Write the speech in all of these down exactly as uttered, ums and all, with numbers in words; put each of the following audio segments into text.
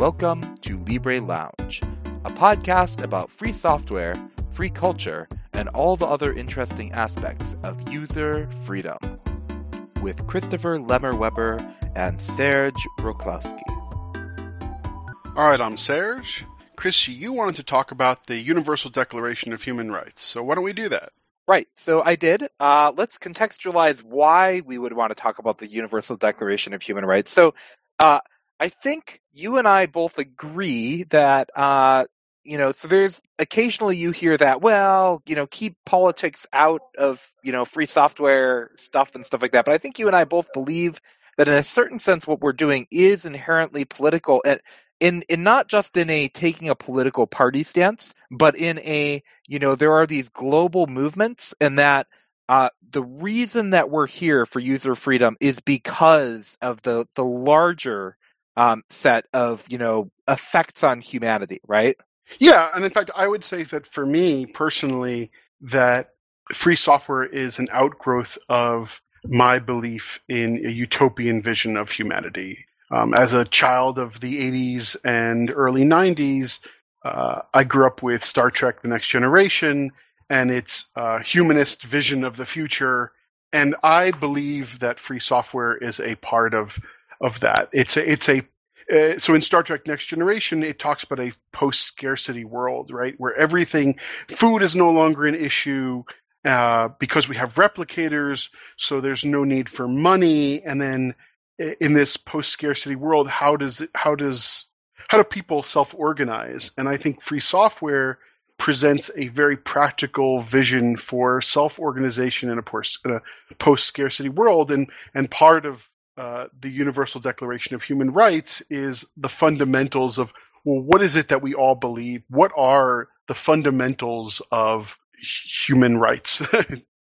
Welcome to Libre Lounge, a podcast about free software, free culture, and all the other interesting aspects of user freedom, with Christopher Lemmer-Weber and Serge Wroclawski. All right, I'm Serge. Chris, you wanted to talk about the Universal Declaration of Human Rights, so why don't we do that? Right, so I did. Uh, let's contextualize why we would want to talk about the Universal Declaration of Human Rights. So uh, I think you and I both agree that, uh, you know, so there's occasionally you hear that, well, you know, keep politics out of, you know, free software stuff and stuff like that. But I think you and I both believe that in a certain sense what we're doing is inherently political, and in in not just in a taking a political party stance, but in a, you know, there are these global movements, and that uh, the reason that we're here for user freedom is because of the the larger um, set of, you know, effects on humanity, right? Yeah, and in fact, I would say that for me personally, that free software is an outgrowth of my belief in a utopian vision of humanity. Um, as a child of the eighties and early nineties, uh, I grew up with Star Trek: The Next Generation and its uh, humanist vision of the future, and I believe that free software is a part of of that. It's a, it's a uh, so in Star Trek: Next Generation, it talks about a post-scarcity world, right, where everything, food is no longer an issue. Uh, because we have replicators, so there's no need for money. And then in this post-scarcity world, how does it, how does how do people self-organize? And I think free software presents a very practical vision for self-organization in a, in a post-scarcity world. And and part of uh, the Universal Declaration of Human Rights is the fundamentals of, well, what is it that we all believe? What are the fundamentals of human rights?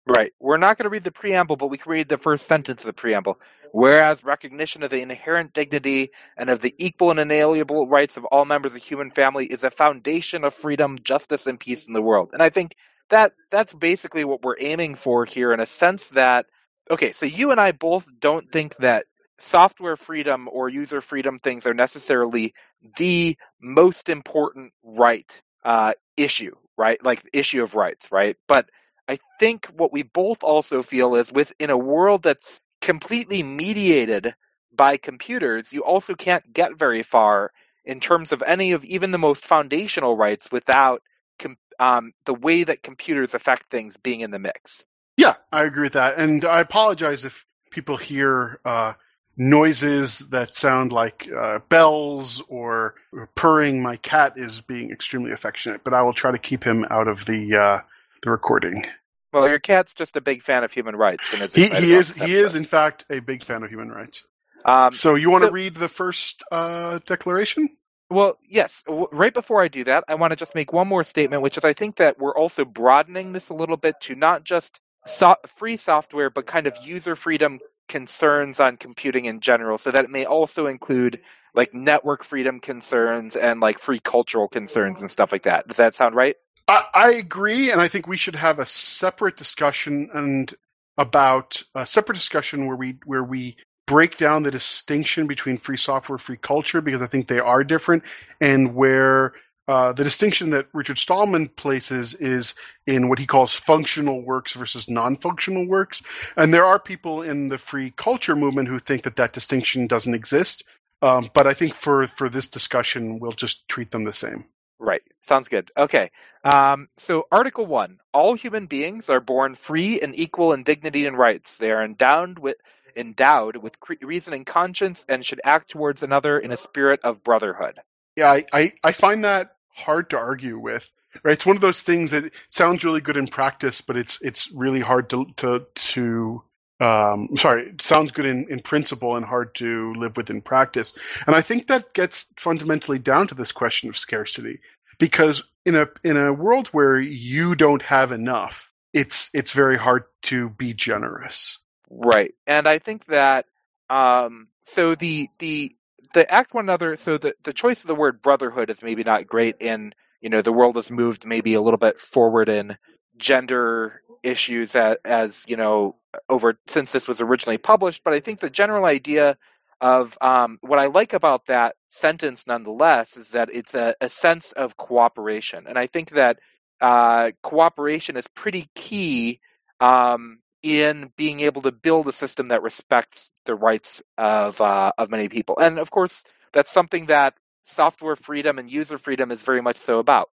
Right. We're not going to read the preamble, but we can read the first sentence of the preamble. Whereas recognition of the inherent dignity and of the equal and inalienable rights of all members of the human family is a foundation of freedom, justice, and peace in the world. And I think that that's basically what we're aiming for here, in a sense that, okay, so you and I both don't think that software freedom or user freedom things are necessarily the most important right uh, issue. Right, like the issue of rights, right? But I think what we both also feel is within a world that's completely mediated by computers, you also can't get very far in terms of any of even the most foundational rights without com- um, the way that computers affect things being in the mix. Yeah, I agree with that. And I apologize if people hear uh, noises that sound like uh, bells or purring. My cat is being extremely affectionate, but I will try to keep him out of the uh, the recording. Well, your cat's just a big fan of human rights, and is he, he is he is in fact a big fan of human rights. Um, so you want to so, read the first uh, declaration? Well, yes. W- right before I do that, I want to just make one more statement, which is I think that we're also broadening this a little bit to not just so- free software, but kind of user freedom concerns on computing in general, so that it may also include like network freedom concerns and like free cultural concerns and stuff like that. Does that sound right? I, I agree, and I think we should have a separate discussion and about a separate discussion where we where we break down the distinction between free software, free culture, because I think they are different, and where uh, the distinction that Richard Stallman places is in what he calls functional works versus non-functional works. And there are people in the free culture movement who think that that distinction doesn't exist. Um, but I think for, for this discussion, we'll just treat them the same. Right. Sounds good. Okay. Um, so Article one, all human beings are born free and equal in dignity and rights. They are endowed with, endowed with cre- reason and conscience and should act towards another in a spirit of brotherhood. Yeah, I, I, I find that hard to argue with, right? It's one of those things that sounds really good in practice, but it's it's really hard to to to um sorry, it sounds good in, in principle and hard to live with in practice. And I think that gets fundamentally down to this question of scarcity, because in a in a world where you don't have enough, it's it's very hard to be generous. Right. And I think that um so the the The act one another, so the, the choice of the word brotherhood is maybe not great in, you know, the world has moved maybe a little bit forward in gender issues as, as you know, over since this was originally published. But I think the general idea of um, what I like about that sentence, nonetheless, is that it's a, a sense of cooperation. And I think that uh, cooperation is pretty key um, in being able to build a system that respects the rights of uh, of many people. And, of course, that's something that software freedom and user freedom is very much so about.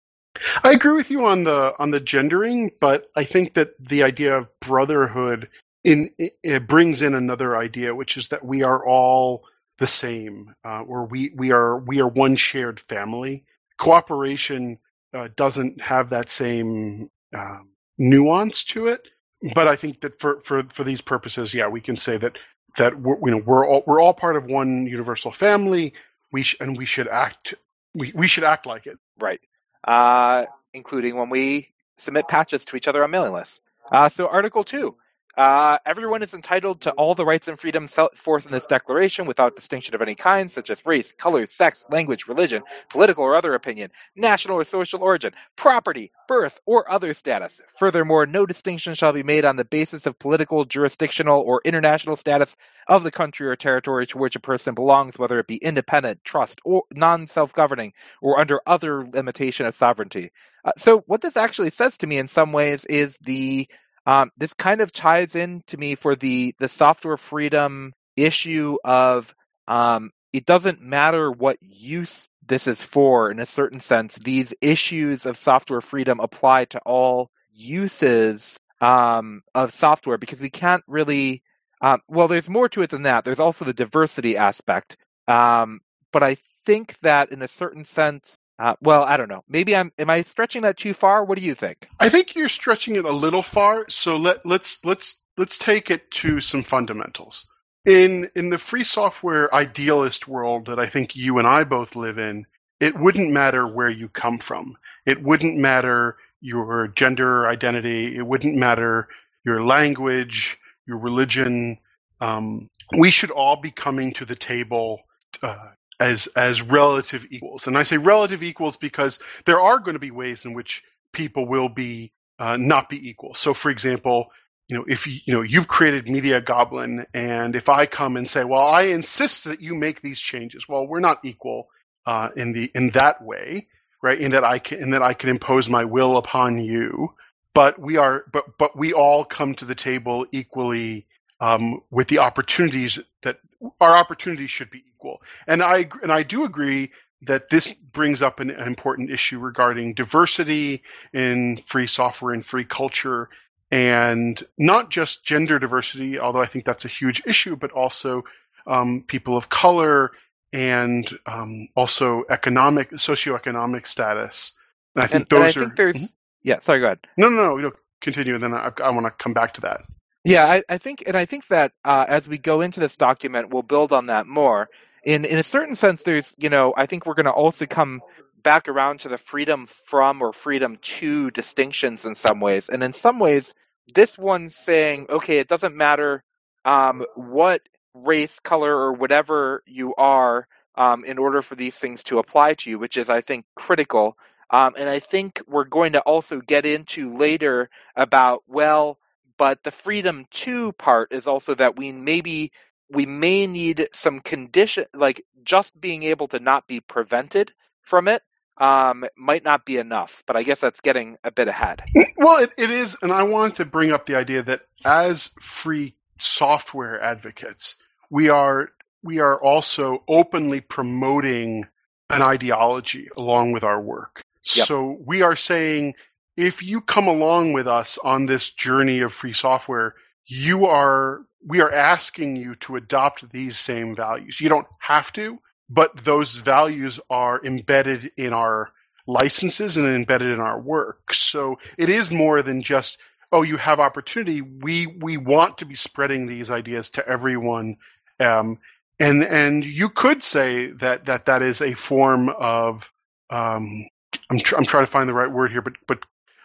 I agree with you on the on the gendering, but I think that the idea of brotherhood in it brings in another idea, which is that we are all the same, uh, or we we are we are one shared family. Cooperation uh, doesn't have that same uh, nuance to it, but I think that for, for, for these purposes, yeah, we can say that that we're, you know we're all we're all part of one universal family. We sh- and we should act we, we should act like it, right? Uh, including when we submit patches to each other on mailing lists. Uh, so Article two, uh, everyone is entitled to all the rights and freedoms set forth in this declaration without distinction of any kind, such as race, color, sex, language, religion, political or other opinion, national or social origin, property, birth, or other status. Furthermore, no distinction shall be made on the basis of political, jurisdictional, or international status of the country or territory to which a person belongs, whether it be independent, trust, or non-self-governing, or under other limitation of sovereignty. Uh, so what this actually says to me in some ways is the um, – this kind of chides in to me for the, the software freedom issue of um, it doesn't matter what use this is for in a certain sense. These issues of software freedom apply to all uses um, of software because we can't really – Um, well, there's more to it than that. There's also the diversity aspect. Um, but I think that in a certain sense, uh, well, I don't know. Maybe I'm, am I stretching that too far? What do you think? I think you're stretching it a little far. So let, let's, let's, let's take it to some fundamentals. In, in the free software idealist world that I think you and I both live in, it wouldn't matter where you come from. It wouldn't matter your gender identity. It wouldn't matter your language, your religion. Um, we should all be coming to the table uh, as as relative equals. And I say relative equals because there are going to be ways in which people will be uh, not be equal. So, for example, you know, if you, you know you've created Media Goblin, and if I come and say, "Well, I insist that you make these changes," well, we're not equal uh, in the in that way, right? In that I can in that I can impose my will upon you. But we are, but but we all come to the table equally um, with the opportunities that our opportunities should be equal. And I and I do agree that this brings up an, an important issue regarding diversity in free software and free culture, and not just gender diversity, although I think that's a huge issue, but also um, people of color and um, also economic socioeconomic status. And I think and, those and I are. Think there's- mm-hmm. Yeah, sorry, go ahead. No, no, no, continue, and then I, I want to come back to that. Yeah, I, I think, and I think that uh, as we go into this document, we'll build on that more. In in a certain sense, there's, you know, I think we're going to also come back around to the freedom from or freedom to distinctions in some ways. And in some ways, this one's saying, okay, it doesn't matter um, what race, color, or whatever you are um, in order for these things to apply to you, which is, I think, critical. Um, and I think we're going to also get into later about, well, but the freedom to part is also that we maybe we may need some condition, like just being able to not be prevented from it um, might not be enough. But I guess that's getting a bit ahead. Well, it, it is. And I wanted to bring up the idea that as free software advocates, we are we are also openly promoting an ideology along with our work. Yep. So we are saying, if you come along with us on this journey of free software, you are, we are asking you to adopt these same values. You don't have to, but those values are embedded in our licenses and embedded in our work. So it is more than just, oh, you have opportunity. We, we want to be spreading these ideas to everyone. Um, and, and you could say that, that, that is a form of, um, I'm, tr- I'm trying to find the right word here, but but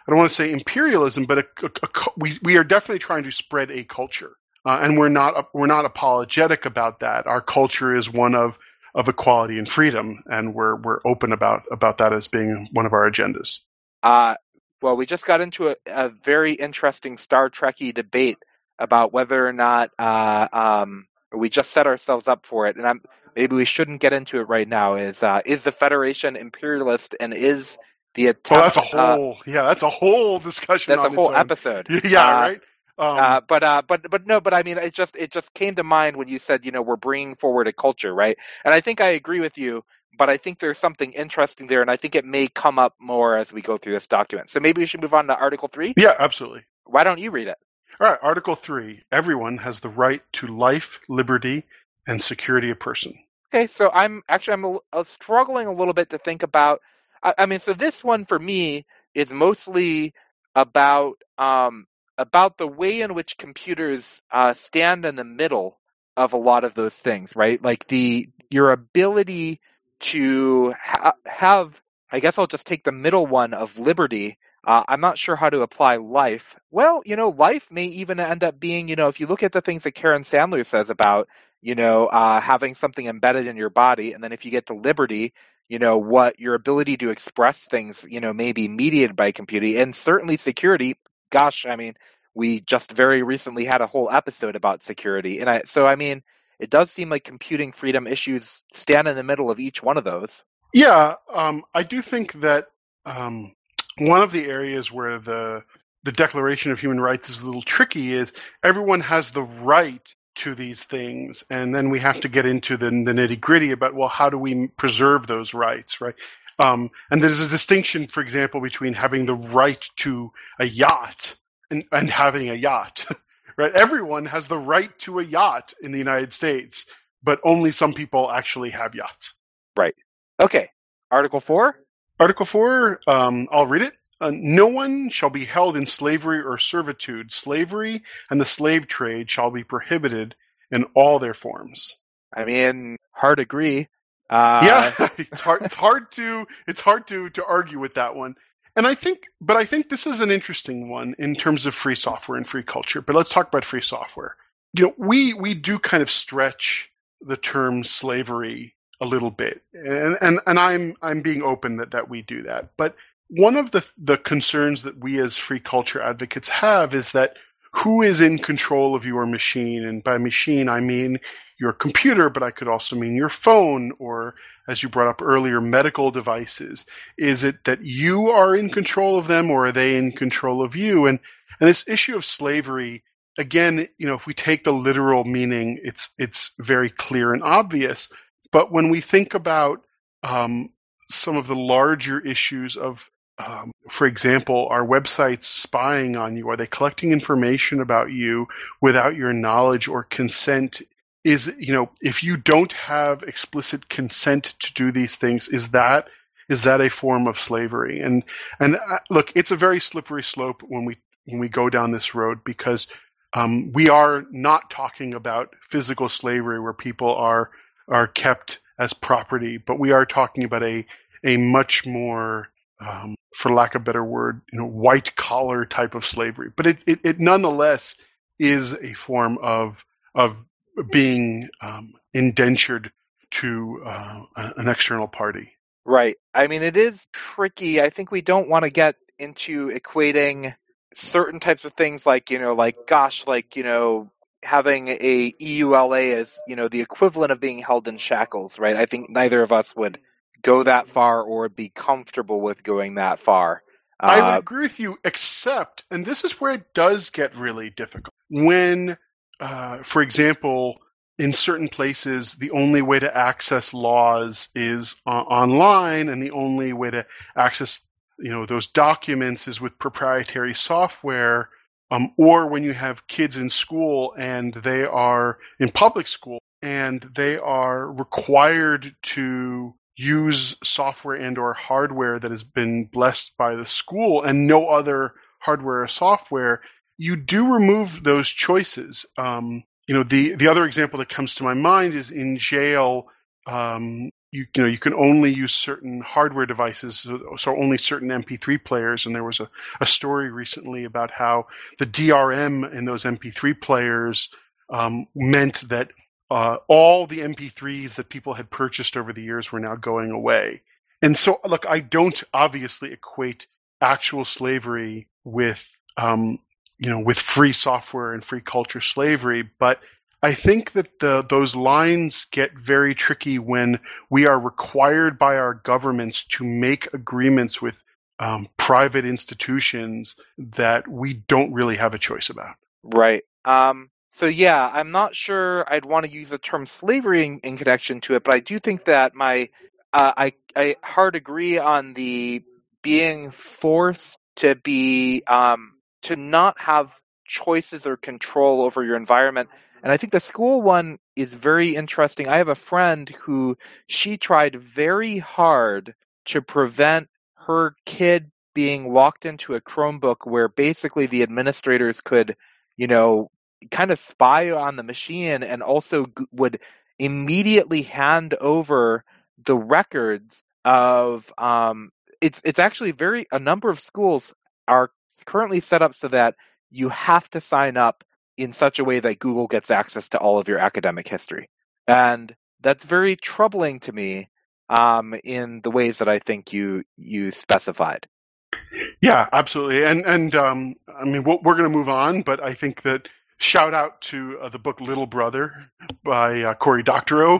I don't want to say imperialism, but a, a, a, we we are definitely trying to spread a culture, uh, and we're not we're not apologetic about that. Our culture is one of, of equality and freedom, and we're we're open about, about that as being one of our agendas. Uh, well, we just got into a, a very interesting Star Trek-y debate about whether or not uh, um, or we just set ourselves up for it, and I'm, maybe we shouldn't get into it right now, is uh, is the Federation imperialist, and is the attempt... Well, that's a whole, uh, yeah, that's a whole discussion. That's on a whole episode. Yeah, uh, right? Um, uh, but uh, but but no, but I mean, it just it just came to mind when you said, you know, we're bringing forward a culture, right? And I think I agree with you, but I think there's something interesting there, and I think it may come up more as we go through this document. So maybe we should move on to Article three? Yeah, absolutely. Why don't you read it? All right, Article three. Everyone has the right to life, liberty, and security of person. Okay, so I'm actually I'm a, a struggling a little bit to think about. I, I mean, so this one for me is mostly about um, about the way in which computers uh, stand in the middle of a lot of those things, right? Like the your ability to ha- have, I guess I'll just take the middle one of liberty. Uh, I'm not sure how to apply life. Well, you know, life may even end up being, you know, if you look at the things that Karen Sandler says about, you know, uh, having something embedded in your body, and then if you get to liberty, you know, what your ability to express things, you know, may be mediated by computing, and certainly security. Gosh, I mean, we just very recently had a whole episode about security. And I, so, I mean, it does seem like computing freedom issues stand in the middle of each one of those. Yeah, um, I do think that... Um... One of the areas where the the Declaration of Human Rights is a little tricky is everyone has the right to these things, and then we have to get into the, the nitty-gritty about, well, how do we preserve those rights, right? Um, and there's a distinction, for example, between having the right to a yacht and, and having a yacht, right? Everyone has the right to a yacht in the United States, but only some people actually have yachts. Right. Okay. Article four? Article four, um, I'll read it. Uh, no one shall be held in slavery or servitude. Slavery and the slave trade shall be prohibited in all their forms. I mean, hard agree. Uh... Yeah, it's hard, it's hard to it's hard to, to argue with that one. And I think, but I think this is an interesting one in terms of free software and free culture. But let's talk about free software. You know, we we do kind of stretch the term slavery a little bit, and, and and I'm I'm being open that that we do that. But one of the the concerns that we as free culture advocates have is that who is in control of your machine? And by machine, I mean your computer, but I could also mean your phone, or as you brought up earlier, medical devices. Is it that you are in control of them, or are they in control of you? And and this issue of slavery, again, you know, if we take the literal meaning, it's it's very clear and obvious. But when we think about um, some of the larger issues of, um, for example, are websites spying on you? Are they collecting information about you without your knowledge or consent? Is, you know, if you don't have explicit consent to do these things, is that is that a form of slavery? And and uh, look, it's a very slippery slope when we when we go down this road, because um, we are not talking about physical slavery where people are. are kept as property, but we are talking about a a much more, um, for lack of a better word, you know, white collar type of slavery. But it, it, it nonetheless is a form of of being um, indentured to uh, an external party. Right. I mean, it is tricky. I think we don't want to get into equating certain types of things, like you know, like gosh, like you know. having a E U L A as, you know, the equivalent of being held in shackles, right? I think neither of us would go that far or be comfortable with going that far. Uh, I would agree with you, except, and this is where it does get really difficult. When, uh, for example, in certain places, the only way to access laws is uh, online, and the only way to access, you know, those documents is with proprietary software. Um, or when you have kids in school and they are in public school and they are required to use software and or hardware that has been blessed by the school and no other hardware or software, you do remove those choices. Um, you know, the, the other example that comes to my mind is in jail. Um, you, you know, you can only use certain hardware devices, so, so only certain M P three players. And there was a, a story recently about how the D R M in those M P three players um, meant that uh, all the M P threes that people had purchased over the years were now going away. And so, look, I don't obviously equate actual slavery with, um, you know, with free software and free culture slavery, but I think that the, those lines get very tricky when we are required by our governments to make agreements with um, private institutions that we don't really have a choice about. Right. Um, so, yeah, I'm not sure I'd want to use the term slavery in, in connection to it, but I do think that my uh, I, I hard agree on the being forced to be um, to not have choices or control over your environment. And I think the school one is very interesting. I have a friend who she tried very hard to prevent her kid being locked into a Chromebook where basically the administrators could, you know, kind of spy on the machine and also would immediately hand over the records of um, it's it's actually very a number of schools are currently set up so that you have to sign up in such a way that Google gets access to all of your academic history. And that's very troubling to me um, in the ways that I think you you specified. Yeah, absolutely. And, and um, I mean, we're going to move on, but I think that shout out to uh, the book Little Brother by uh, Cory Doctorow,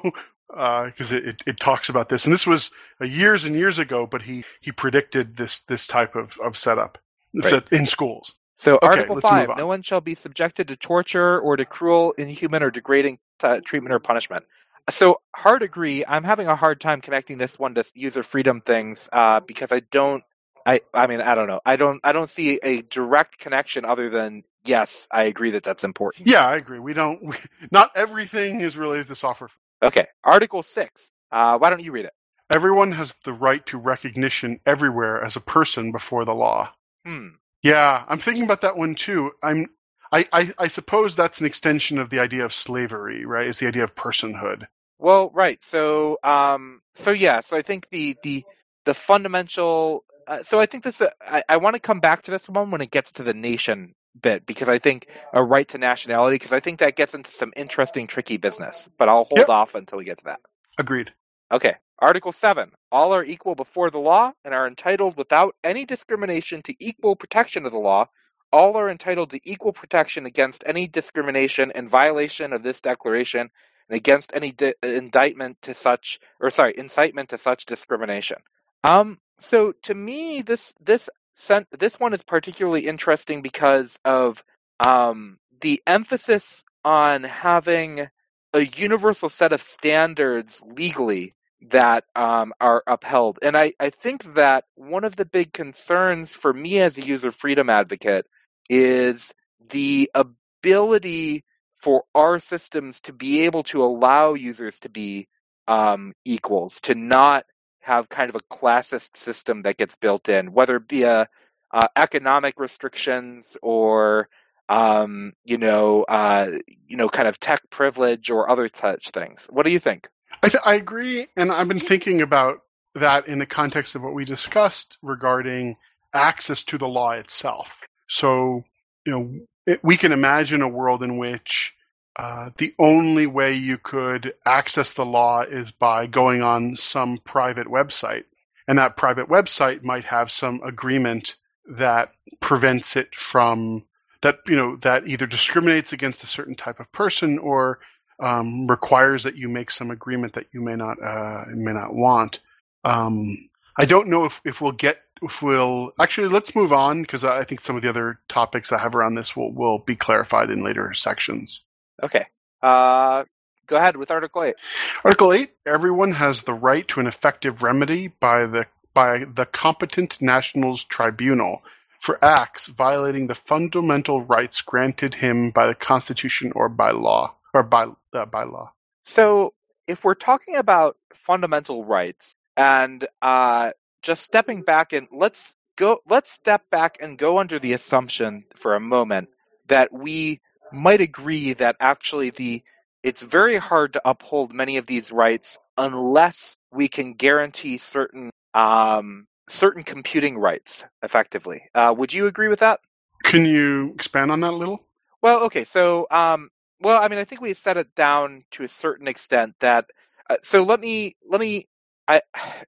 because uh, it, it, it talks about this. And this was uh, years and years ago, but he, he predicted this this type of, of setup right. in schools. So okay, Article five, no one shall be subjected to torture or to cruel, inhuman, or degrading t- treatment or punishment. So hard agree. I'm having a hard time connecting this one to user freedom things uh, because I don't I, – I mean, I don't know. I don't I don't see a direct connection other than, yes, I agree that that's important. Yeah, I agree. We don't we, – not everything is related to software. Okay. Article six. Uh, why don't you read it? Everyone has the right to recognition everywhere as a person before the law. Hmm. Yeah, I'm thinking about that one too. I'm, I, I, I suppose that's an extension of the idea of slavery, right? Is the idea of personhood. Well, right. So, um, so yeah. So I think the the the fundamental. Uh, so I think this. Uh, I, I want to come back to this one when it gets to the nation bit because I think a right to nationality because I think that gets into some interesting, tricky business. But I'll hold yep. off until we get to that. Agreed. Okay. Article seven, all are equal before the law and are entitled without any discrimination to equal protection of the law. All are entitled to equal protection against any discrimination and violation of this declaration and against any di- indictment to such, or sorry, incitement to such discrimination. Um, so to me, this, this, sent, this one is particularly interesting because of um, the emphasis on having a universal set of standards legally that um, are upheld. And I, I think that one of the big concerns for me as a user freedom advocate is the ability for our systems to be able to allow users to be um, equals, to not have kind of a classist system that gets built in, whether it be a, uh, economic restrictions or um, you know, uh, you know, kind of tech privilege or other such things. What do you think? I, th- I agree, and I've been thinking about that in the context of what we discussed regarding access to the law itself. So, you know, it, we can imagine a world in which uh, the only way you could access the law is by going on some private website, and that private website might have some agreement that prevents it from that, you know, that either discriminates against a certain type of person or Um, requires that you make some agreement that you may not uh, may not want. Um, I don't know if, if we'll get if we'll actually let's move on because I think some of the other topics I have around this will, will be clarified in later sections. Okay, uh, go ahead with Article eight. Article eight: Everyone has the right to an effective remedy by the by the competent nationals tribunal for acts violating the fundamental rights granted him by the Constitution or by law. Or by uh, by law. So if we're talking about fundamental rights and uh, just stepping back and let's go, let's step back and go under the assumption for a moment that we might agree that actually the it's very hard to uphold many of these rights unless we can guarantee certain um, certain computing rights effectively. Uh, would you agree with that? Can you expand on that a little? Well, okay, so. Um, Well, I mean, I think we set it down to a certain extent that uh, – so let me – let me, I,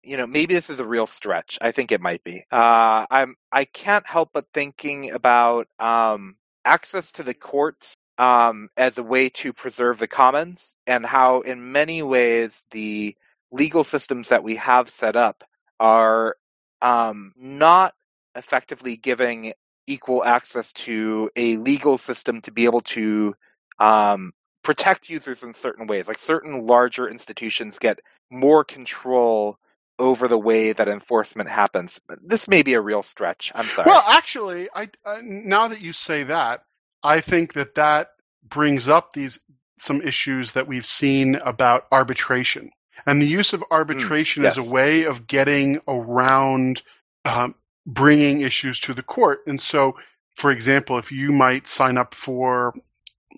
you know, maybe this is a real stretch. I think it might be. Uh, I'm, I can't help but thinking about um, access to the courts um, as a way to preserve the commons, and how in many ways the legal systems that we have set up are um, not effectively giving equal access to a legal system to be able to um, protect users in certain ways. Like certain larger institutions get more control over the way that enforcement happens. This may be a real stretch. I'm sorry. Well, actually, I, uh, now that you say that, I think that that brings up these some issues that we've seen about arbitration. And the use of arbitration mm, yes. as a way of getting around um, bringing issues to the court. And so, for example, if you might sign up for,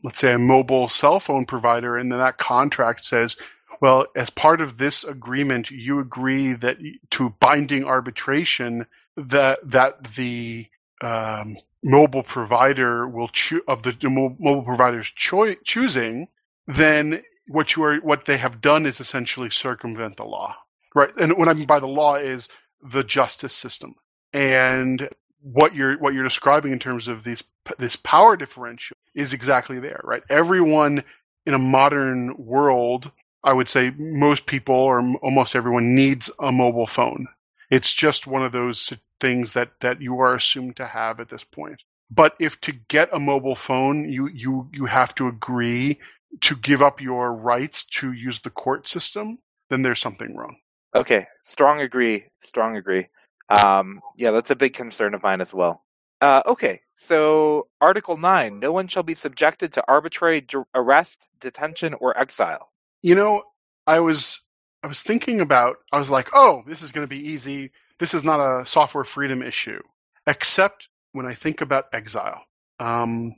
let's say, a mobile cell phone provider, and then that contract says, well, as part of this agreement, you agree that to binding arbitration that that the um, mobile provider will cho- of the mobile provider's cho- choosing, then what you are what they have done is essentially circumvent the law, right? And what I mean by the law is the justice system, and what you're what you're describing in terms of these this power differential is exactly there, right? Everyone in a modern world, I would say most people or almost everyone needs a mobile phone. It's just one of those things that, that you are assumed to have at this point. But if to get a mobile phone, you, you, you have to agree to give up your rights to use the court system, then there's something wrong. Okay. Strong agree. Strong agree. Um, yeah, that's a big concern of mine as well. Uh, okay, so Article nine, no one shall be subjected to arbitrary de- arrest, detention, or exile. You know, I was I was thinking about, I was like, oh, this is going to be easy. This is not a software freedom issue, except when I think about exile. Um,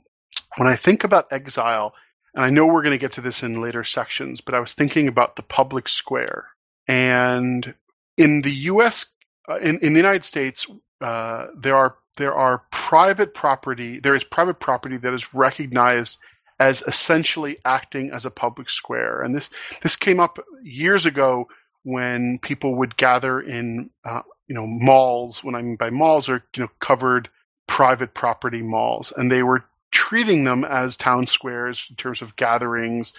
when I think about exile, and I know we're going to get to this in later sections, but I was thinking about the public square. And in the U S, uh, in, in the United States, uh, there are there are private property, there is private property that is recognized as essentially acting as a public square. And this, this came up years ago when people would gather in, uh, you know, malls. What I mean by malls are, you know, covered private property malls. And they were treating them as town squares in terms of gatherings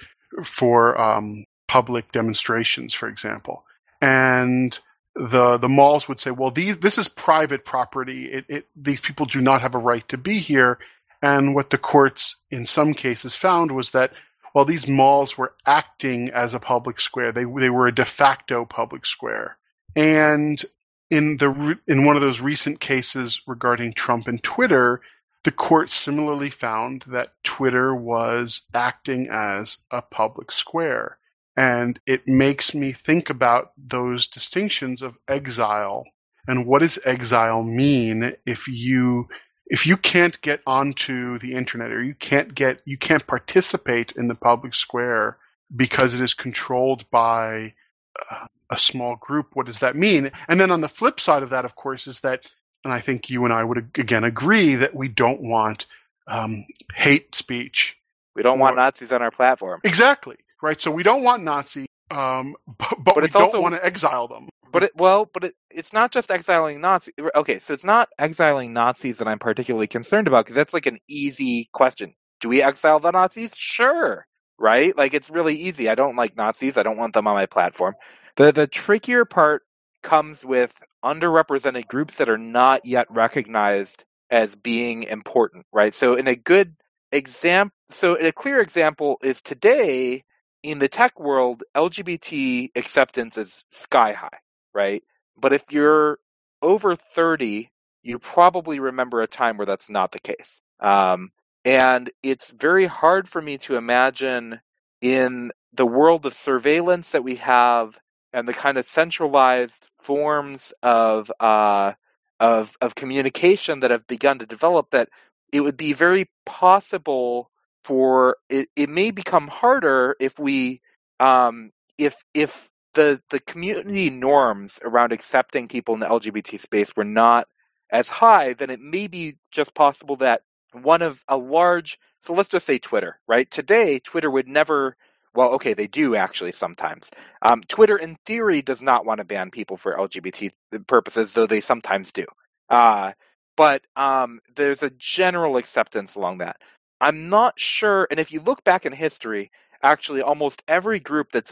for um, public demonstrations, for example. And the the malls would say, well, these this is private property. It, it, these people do not have a right to be here. And what the courts in some cases found was that while these malls were acting as a public square, they they were a de facto public square. And in the in one of those recent cases regarding Trump and Twitter, the court similarly found that Twitter was acting as a public square. And it makes me think about those distinctions of exile and what does exile mean if you If you can't get onto the internet, or you can't get, you can't participate in the public square because it is controlled by uh, a small group, what does that mean? And then on the flip side of that, of course, is that, and I think you and I would again agree that we don't want um, hate speech. We don't or, want Nazis on our platform. Exactly, right. So we don't want Nazis, um, but, but, but we don't also, want to exile them. But it, well, but it, it's not just exiling Nazis. Okay, so it's not exiling Nazis that I'm particularly concerned about, because that's like an easy question. Do we exile the Nazis? Sure, right? Like it's really easy. I don't like Nazis. I don't want them on my platform. The the trickier part comes with underrepresented groups that are not yet recognized as being important, right? So in a good example, so in a clear example is today in the tech world, L G B T acceptance is sky high. Right? But if you're over thirty, you probably remember a time where that's not the case. Um, and it's very hard for me to imagine in the world of surveillance that we have and the kind of centralized forms of, uh, of, of communication that have begun to develop that it would be very possible for it, it may become harder if we, um, if, if, The the community norms around accepting people in the L G B T space were not as high, then it may be just possible that one of a large, so let's just say Twitter, right? Today, Twitter would never, well, okay, they do actually sometimes. Um, Twitter, in theory, does not want to ban people for L G B T purposes, though they sometimes do. Uh, but um, there's a general acceptance along that. I'm not sure, and if you look back in history, actually almost every group that's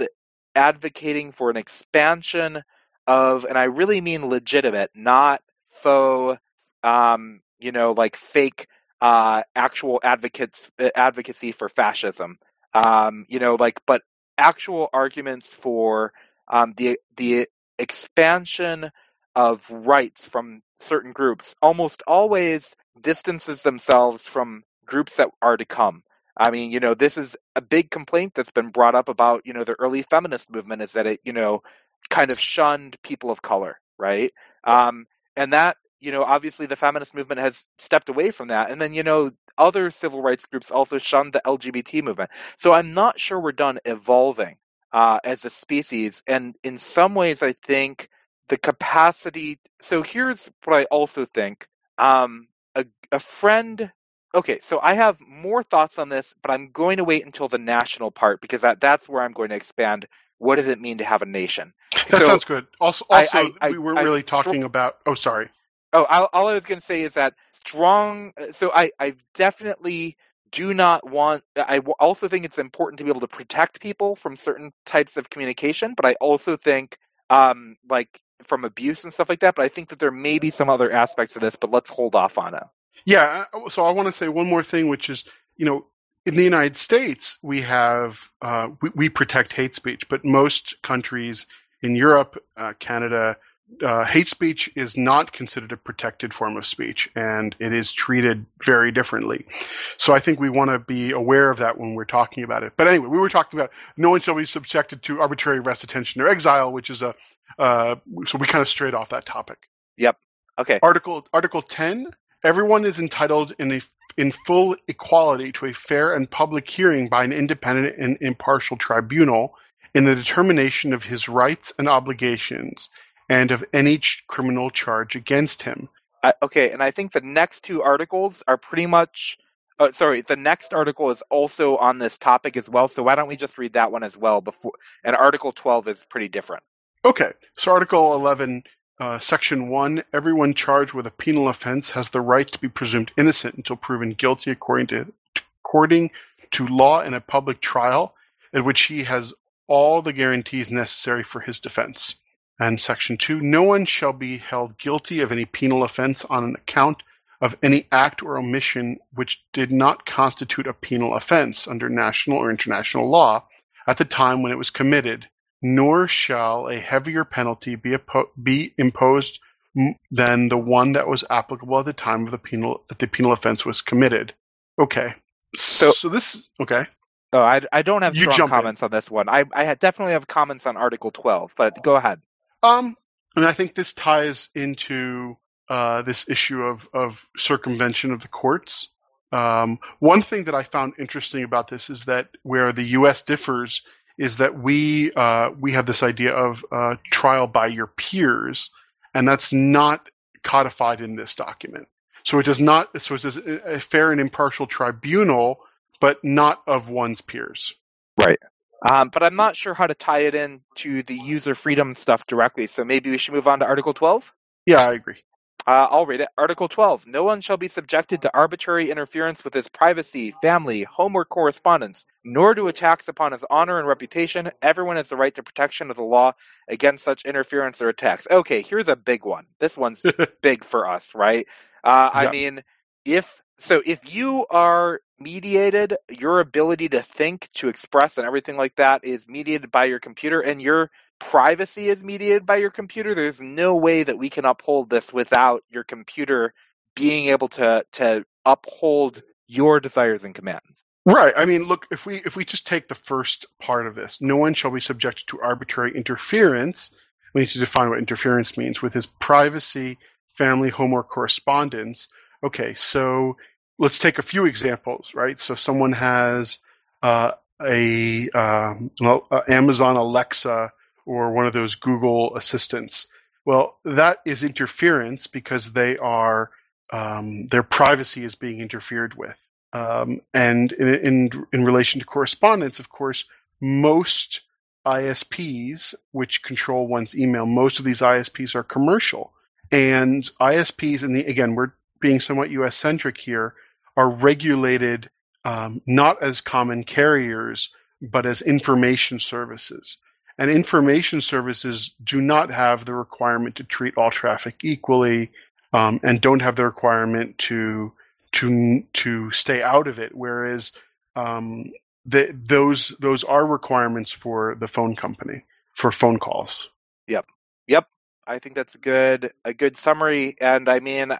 advocating for an expansion of, and I really mean legitimate, not faux, um, you know, like fake uh, actual advocates advocacy for fascism, um, you know, like, but actual arguments for um, the the expansion of rights from certain groups almost always distances themselves from groups that are to come. I mean, you know, this is a big complaint that's been brought up about, you know, the early feminist movement is that it, you know, kind of shunned people of color, right? Um, and that, you know, obviously the feminist movement has stepped away from that. And then, you know, other civil rights groups also shunned the L G B T movement. So I'm not sure we're done evolving uh, as a species. And in some ways, I think the capacity. So here's what I also think. Um, a, a friend. Okay, so I have more thoughts on this, but I'm going to wait until the national part because that, that's where I'm going to expand. What does it mean to have a nation? That so, sounds good. Also, also I, I, we were I, really I, talking str- about – oh, sorry. Oh, I, all I was going to say is that strong – so I, I definitely do not want – I also think it's important to be able to protect people from certain types of communication, but I also think um, like from abuse and stuff like that, but I think that there may be some other aspects of this, but let's hold off on it. Yeah, so I want to say one more thing, which is, you know, in the United States, we have uh, we, we protect hate speech, but most countries in Europe, uh, Canada, uh, hate speech is not considered a protected form of speech, and it is treated very differently. So I think we want to be aware of that when we're talking about it. But anyway, we were talking about no one shall be subjected to arbitrary arrest, detention, or exile, which is a uh, so we kind of strayed off that topic. Yep. Okay. Article Article ten. Everyone is entitled in a, in full equality to a fair and public hearing by an independent and impartial tribunal in the determination of his rights and obligations and of any ch- criminal charge against him. Uh, okay, and I think the next two articles are pretty much uh, – sorry, the next article is also on this topic as well, so why don't we just read that one as well before? And Article twelve is pretty different. Okay, so Article eleven – Uh, Section one, everyone charged with a penal offense has the right to be presumed innocent until proven guilty according to, according to law in a public trial at which he has all the guarantees necessary for his defense. And Section two, no one shall be held guilty of any penal offense on account of any act or omission which did not constitute a penal offense under national or international law at the time when it was committed, nor shall a heavier penalty be, oppo- be imposed m- than the one that was applicable at the time of the penal that the penal offense was committed. Okay. So, so this okay. Oh, I, I don't have you strong comments in. on this one. I I definitely have comments on Article twelve, but go ahead. Um, and I think this ties into uh, this issue of, of circumvention of the courts. Um, one thing that I found interesting about this is that where the U S differs is that we uh, we have this idea of uh, trial by your peers, and that's not codified in this document. So it does not. So it says a fair and impartial tribunal, but not of one's peers. Right. Um, but I'm not sure how to tie it in to the user freedom stuff directly. So maybe we should move on to Article twelve. Yeah, I agree. Uh, I'll read it. Article twelve. No one shall be subjected to arbitrary interference with his privacy, family, home, or correspondence, nor to attacks upon his honor and reputation. Everyone has the right to protection of the law against such interference or attacks. Okay, here's a big one. This one's big for us, right? Uh, I yeah. mean, if so, if you are mediated, your ability to think, to express, and everything like that is mediated by your computer, and your privacy is mediated by your computer. There's no way that we can uphold this without your computer being able to to uphold your desires and commands. Right. I mean, look, if we if we just take the first part of this, no one shall be subjected to arbitrary interference. We need to define what interference means with his privacy, family, home, or correspondence. Okay, so let's take a few examples, right? So someone has uh, a um, uh, Amazon Alexa or one of those Google assistants. Well, that is interference because they are um, their privacy is being interfered with. Um, and in, in in relation to correspondence, of course, most I S Ps, which control one's email, most of these I S Ps are commercial. And I S Ps, and again, we're being somewhat U S centric here, are regulated um, not as common carriers, but as information services. And information services do not have the requirement to treat all traffic equally, um, and don't have the requirement to to to stay out of it. Whereas um, the, those those are requirements for the phone company for phone calls. Yep. Yep. I think that's good a good summary. And I mean,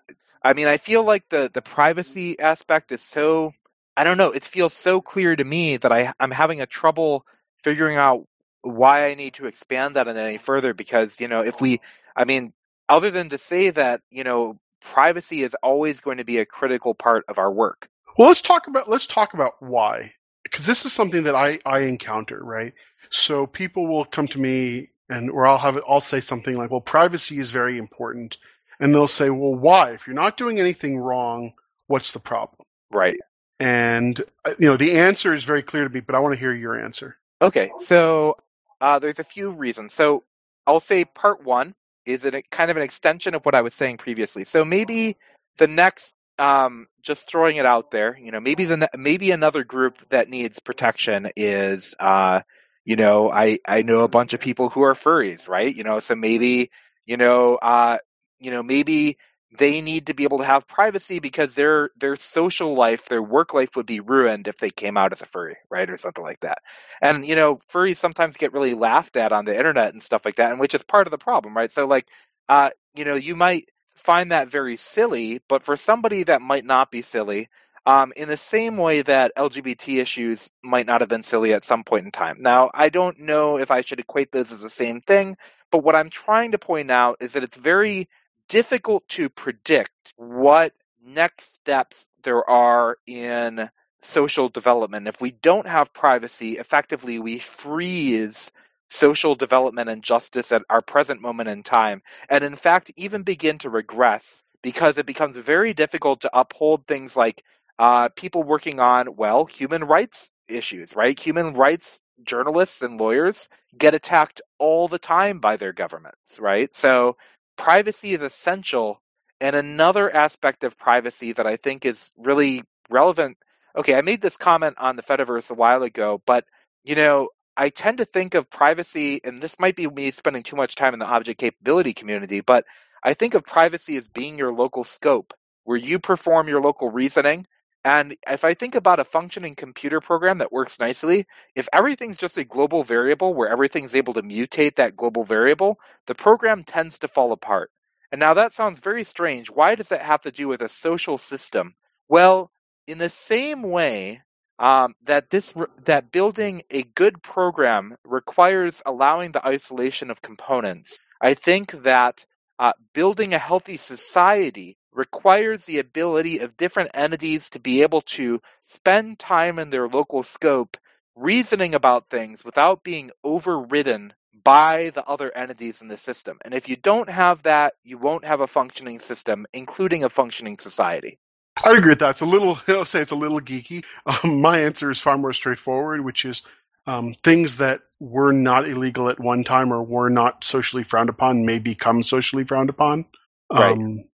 I mean, I feel like the the privacy aspect is so, I don't know, it feels so clear to me that I I'm having a trouble figuring out why I need to expand that any further, because, you know, if we, I mean, other than to say that, you know, privacy is always going to be a critical part of our work. Well, let's talk about, let's talk about why, because this is something that I, I encounter, right? So people will come to me and, or I'll have it, I'll say something like, well, privacy is very important. And they'll say, well, why? If you're not doing anything wrong, what's the problem? Right. And, you know, the answer is very clear to me, but I want to hear your answer. Okay. So, Uh, there's a few reasons. So I'll say part one is a, kind of an extension of what I was saying previously. So maybe the next, um, just throwing it out there, you know, maybe the maybe another group that needs protection is, uh, you know, I, I know a bunch of people who are furries, right? You know, so maybe, you know, uh, you know, maybe they need to be able to have privacy because their their social life, their work life would be ruined if they came out as a furry, right, or something like that. And, you know, furries sometimes get really laughed at on the internet and stuff like that, and which is part of the problem, right? So, like, uh, you know, you might find that very silly, but for somebody that might not be silly, um, in the same way that L G B T issues might not have been silly at some point in time. Now, I don't know if I should equate those as the same thing, but what I'm trying to point out is that it's very difficult to predict what next steps there are in social development. If we don't have privacy, effectively we freeze social development and justice at our present moment in time, and in fact even begin to regress, because it becomes very difficult to uphold things like uh, people working on, well, human rights issues, right? Human rights journalists and lawyers get attacked all the time by their governments, right? So privacy is essential. And another aspect of privacy that I think is really relevant. Okay, I made this comment on the Fediverse a while ago, but, you know, I tend to think of privacy, and this might be me spending too much time in the object capability community, but I think of privacy as being your local scope, where you perform your local reasoning. And if I think about a functioning computer program that works nicely, if everything's just a global variable where everything's able to mutate that global variable, the program tends to fall apart. And now that sounds very strange. Why does that have to do with a social system? Well, in the same way um, that this that building a good program requires allowing the isolation of components, I think that uh, building a healthy society requires the ability of different entities to be able to spend time in their local scope reasoning about things without being overridden by the other entities in the system. And if you don't have that, you won't have a functioning system, including a functioning society. I agree with that. It's a little, I'll say it's a little geeky. Um, my answer is far more straightforward, which is um, things that were not illegal at one time or were not socially frowned upon may become socially frowned upon. Right. Um,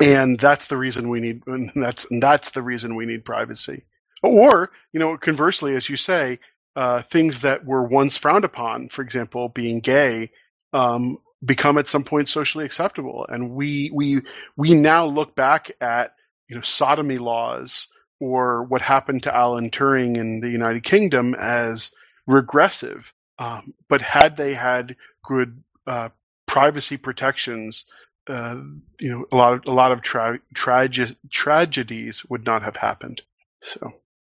And that's the reason we need. And that's and that's the reason we need privacy. Or, you know, conversely, as you say, uh, things that were once frowned upon, for example, being gay, um, become at some point socially acceptable. And we we we now look back at, you know, sodomy laws or what happened to Alan Turing in the United Kingdom as regressive. Um, but had they had good uh, privacy protections, Uh, you know, a lot of a lot of tra- trage- tragedies would not have happened. So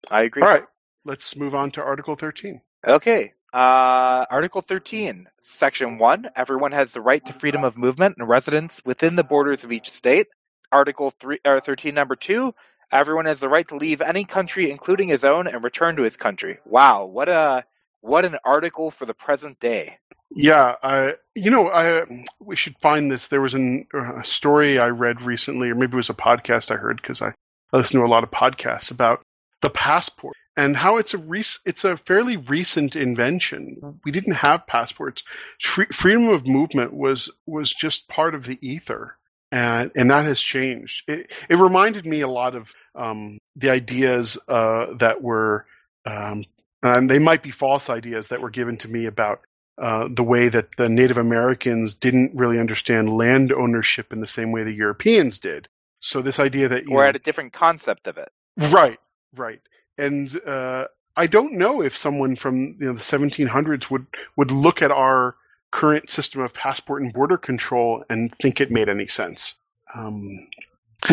I agree. All right, let's move on to Article thirteen. Okay, uh, Article thirteen, Section one. Everyone has the right to freedom of movement and residence within the borders of each state. Article three, or thirteen, Number two. Everyone has the right to leave any country, including his own, and return to his country. Wow, what a what an article for the present day. Yeah, I, you know, I we should find this. There was an, a story I read recently, or maybe it was a podcast I heard, because I, I listen to a lot of podcasts, about the passport and how it's a rec- it's a fairly recent invention. We didn't have passports. Free- freedom of movement was was just part of the ether And, and that has changed. It, it reminded me a lot of um, the ideas uh, that were, um, and they might be false ideas that were given to me about uh, the way that the Native Americans didn't really understand land ownership in the same way the Europeans did. So this idea that you we're know, at a different concept of it, right? Right. And uh, I don't know if someone from you know the seventeen hundreds would would look at our current system of passport and border control and think it made any sense. Um,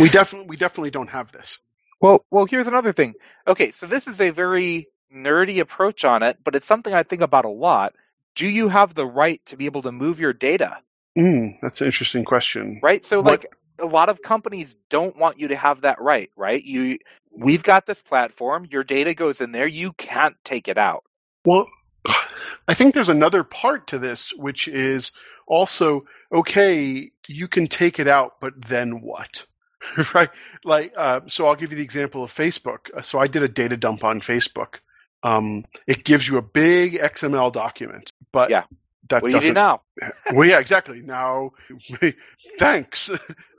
we definitely we definitely don't have this. Well, well, here's another thing. Okay, so this is a very nerdy approach on it, but it's something I think about a lot. Do you have the right to be able to move your data? Mm, that's an interesting question. Right? So what? like a lot of companies don't want you to have that right, right? You we've got this platform, your data goes in there, you can't take it out. Well, I think there's another part to this, which is also, okay, you can take it out, but then what? Right? Like, uh, so I'll give you the example of Facebook. So I did a data dump on Facebook. Um, it gives you a big X M L document, but yeah. that what do you do now? Well, yeah, exactly. Now, thanks.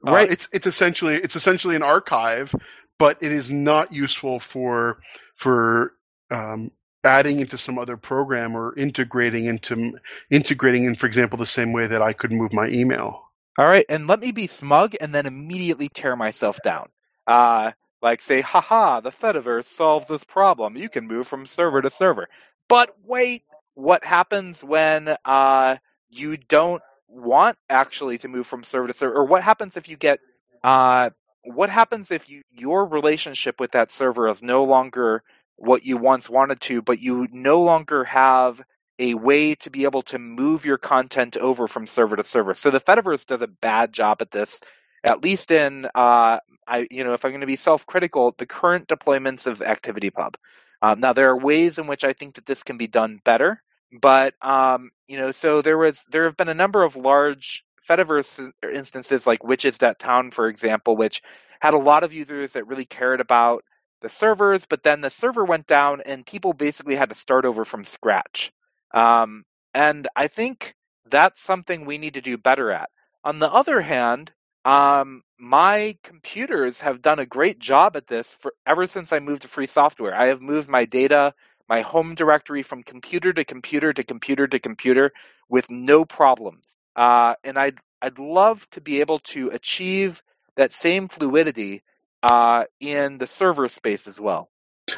Right? Uh, it's it's essentially it's essentially an archive, but it is not useful for for. Um, adding into some other program or integrating into integrating in, for example, the same way that I could move my email. All right. And let me be smug and then immediately tear myself down. Uh, like say, haha, the Fediverse solves this problem. You can move from server to server. But wait, what happens when uh, you don't want actually to move from server to server? Or what happens if you get uh, what happens if you, your relationship with that server is no longer what you once wanted to, but you no longer have a way to be able to move your content over from server to server. So the Fediverse does a bad job at this, at least in, uh, I, you know, if I'm going to be self-critical, the current deployments of ActivityPub. Um, now there are ways in which I think that this can be done better, but, um, you know, so there was, there have been a number of large Fediverse instances like Witches dot town, for example, which had a lot of users that really cared about the servers, but then the server went down and people basically had to start over from scratch. Um, and I think that's something we need to do better at. On the other hand, um, my computers have done a great job at this for, ever since I moved to free software. I have moved my data, my home directory from computer to computer to computer to computer with no problems. Uh, and I'd, I'd love to be able to achieve that same fluidity Uh, in the server space as well.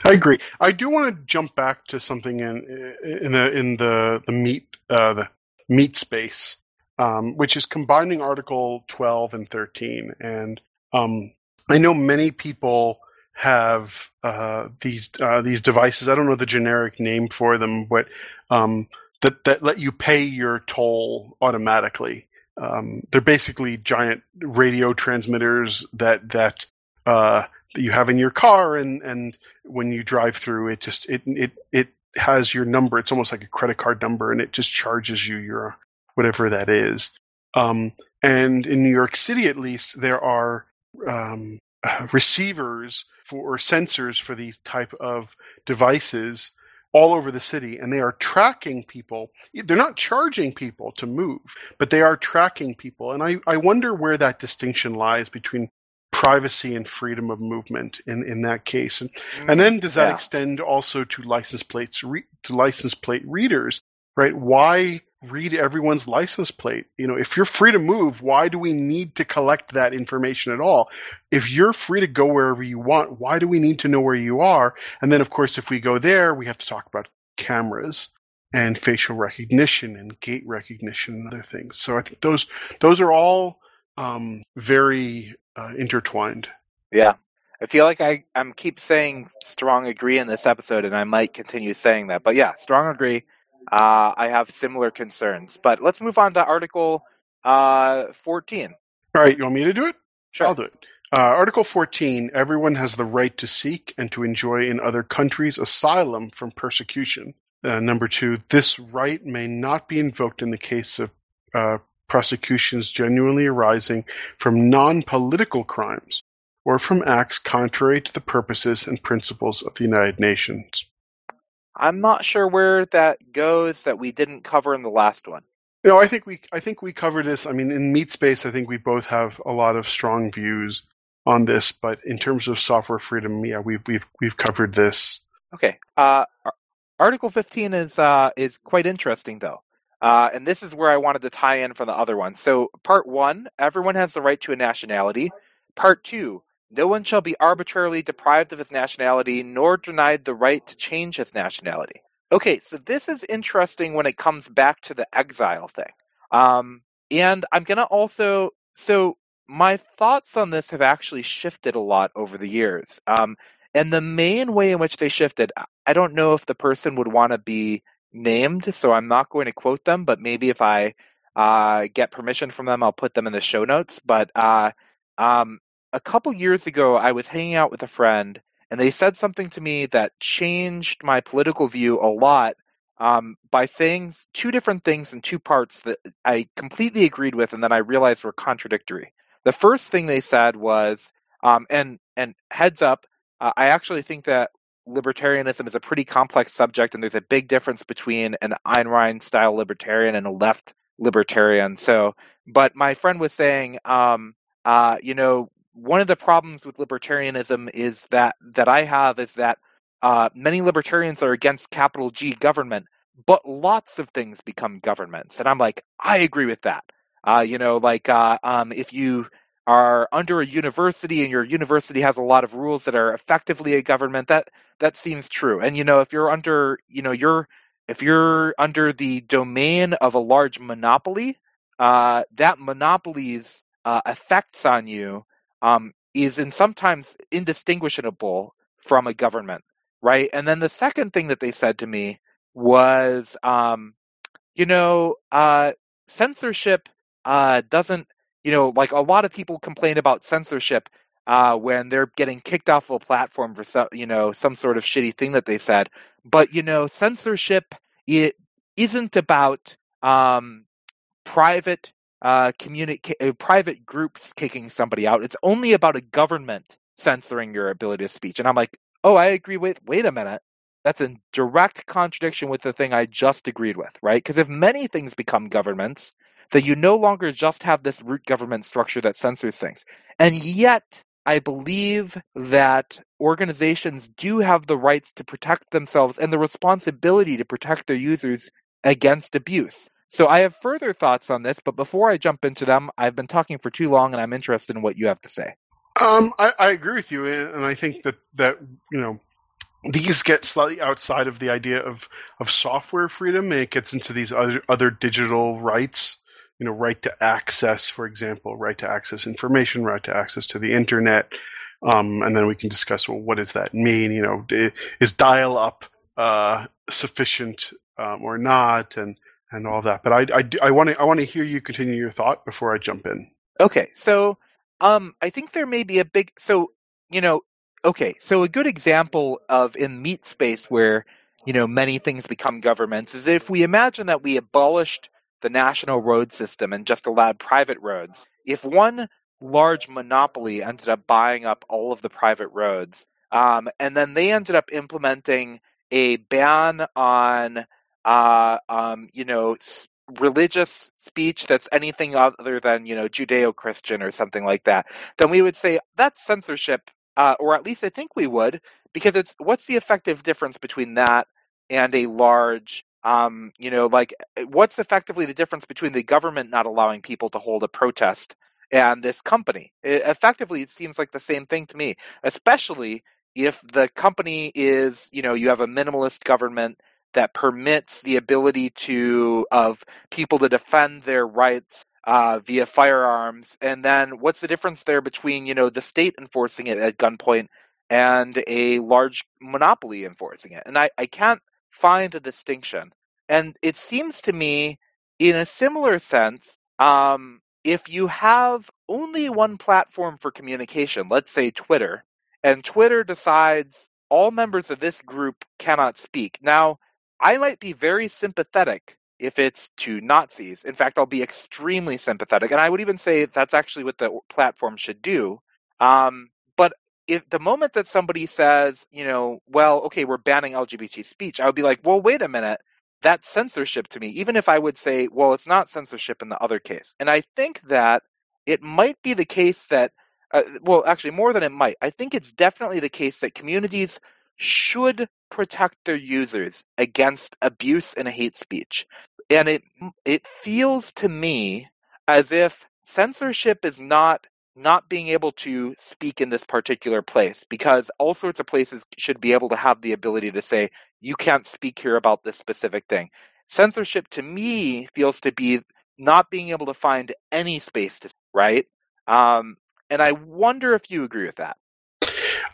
I agree. I do want to jump back to something in in the in the the meat uh, the meat space, um, which is combining Article twelve and thirteen. And um, I know many people have uh, these uh, these devices. I don't know the generic name for them, but um, that that let you pay your toll automatically. Um, they're basically giant radio transmitters that that. Uh, that you have in your car, and, and when you drive through, it just it it it has your number. It's almost like a credit card number, and it just charges you your whatever that is. Um, and in New York City, at least, there are um, uh, receivers for or sensors for these type of devices all over the city, and they are tracking people. They're not charging people to move, but they are tracking people. And I, I wonder where that distinction lies between privacy and freedom of movement in, in that case, and and then does that yeah. extend also to license plates re- to license plate readers, right? Why read everyone's license plate? You know, if you're free to move, why do we need to collect that information at all? If you're free to go wherever you want, why do we need to know where you are? And then, of course, if we go there, we have to talk about cameras and facial recognition and gait recognition and other things. So I think those those are all um, very Uh, intertwined. Yeah. I feel like I I'm keep saying strong agree in this episode, and I might continue saying that. But yeah, strong agree. Uh, I have similar concerns. But let's move on to Article uh, fourteen. All right. You want me to do it? Sure. I'll do it. Uh, Article fourteen, everyone has the right to seek and to enjoy in other countries asylum from persecution. Uh, number two, this right may not be invoked in the case of uh, prosecutions genuinely arising from non-political crimes or from acts contrary to the purposes and principles of the United Nations. I'm not sure where that goes that we didn't cover in the last one. You know, I think we I think we covered this. I mean, in Meat Space, I think we both have a lot of strong views on this. But in terms of software freedom, yeah, we've we've we've covered this. Okay. Uh, Article fifteen is uh, is quite interesting, though. Uh, and this is where I wanted to tie in from the other one. So part one, everyone has the right to a nationality. Part two, no one shall be arbitrarily deprived of his nationality nor denied the right to change his nationality. Okay, so this is interesting when it comes back to the exile thing. Um, and I'm going to also – so my thoughts on this have actually shifted a lot over the years. Um, and the main way in which they shifted, I don't know if the person would want to be – named, so I'm not going to quote them, but maybe if I uh, get permission from them, I'll put them in the show notes. But uh, um, a couple years ago, I was hanging out with a friend, and they said something to me that changed my political view a lot um, by saying two different things in two parts that I completely agreed with, and then I realized were contradictory. The first thing they said was, um, and and heads up, uh, I actually think that libertarianism is a pretty complex subject, and there's a big difference between an Ayn Rand-style libertarian and a left libertarian. So, but my friend was saying, um, uh, you know, one of the problems with libertarianism is that that I have is that uh, many libertarians are against capital G government, but lots of things become governments. And I'm like, I agree with that. Uh, you know, like uh, um, if you are under a university and your university has a lot of rules that are effectively a government, that that seems true. And, you know, if you're under, you know, you're if you're under the domain of a large monopoly, uh, that monopoly's uh, effects on you um, is in sometimes indistinguishable from a government, right? And then the second thing that they said to me was, um, you know, uh, censorship uh, doesn't, you know, like a lot of people complain about censorship uh, when they're getting kicked off of a platform for some, you know, some sort of shitty thing that they said. But, you know, censorship, it isn't about um, private uh, communica- uh, private groups kicking somebody out. It's only about a government censoring your ability to speech. And I'm like, oh, I agree with, wait a minute. That's in direct contradiction with the thing I just agreed with, right? Because if many things become governments, that you no longer just have this root government structure that censors things. And yet, I believe that organizations do have the rights to protect themselves and the responsibility to protect their users against abuse. So I have further thoughts on this, but before I jump into them, I've been talking for too long, and I'm interested in what you have to say. Um, I, I agree with you, and I think that, that you know, these get slightly outside of the idea of, of software freedom, and it gets into these other, other digital rights. You know, right to access, for example, right to access information, right to access to the internet, um, and then we can discuss, well, what does that mean? You know, is dial-up uh, sufficient um, or not, and, and all that. But I I want to I want to hear you continue your thought before I jump in. Okay, so um, I think there may be a big so you know okay so a good example of in meat space where you know many things become governments is if we imagine that we abolished the national road system and just allowed private roads. If one large monopoly ended up buying up all of the private roads, um, and then they ended up implementing a ban on, uh, um, you know, s- religious speech that's anything other than, you know, Judeo-Christian or something like that, then we would say that's censorship, uh, or at least I think we would, because it's what's the effective difference between that and a large Um, you know, like what's effectively the difference between the government not allowing people to hold a protest and this company? It, effectively, it seems like the same thing to me, especially if the company is, you know, you have a minimalist government that permits the ability to of people to defend their rights uh, via firearms. And then what's the difference there between, you know, the state enforcing it at gunpoint and a large monopoly enforcing it? And I, I can't find a distinction. And it seems to me, in a similar sense, um, if you have only one platform for communication, let's say Twitter, and Twitter decides all members of this group cannot speak. Now, I might be very sympathetic if it's to Nazis. In fact, I'll be extremely sympathetic. And I would even say that's actually what the platform should do. Um, but If the moment that somebody says, you know, well, okay, we're banning L G B T speech, I would be like, well, wait a minute. that's censorship to me, even if I would say, well, it's not censorship in the other case. And I think that it might be the case that, uh, well, actually more than it might, I think it's definitely the case that communities should protect their users against abuse and hate speech. And it it feels to me as if censorship is not not being able to speak in this particular place, because all sorts of places should be able to have the ability to say, you can't speak here about this specific thing. Censorship to me feels to be not being able to find any space to, right? Um, and I wonder if you agree with that.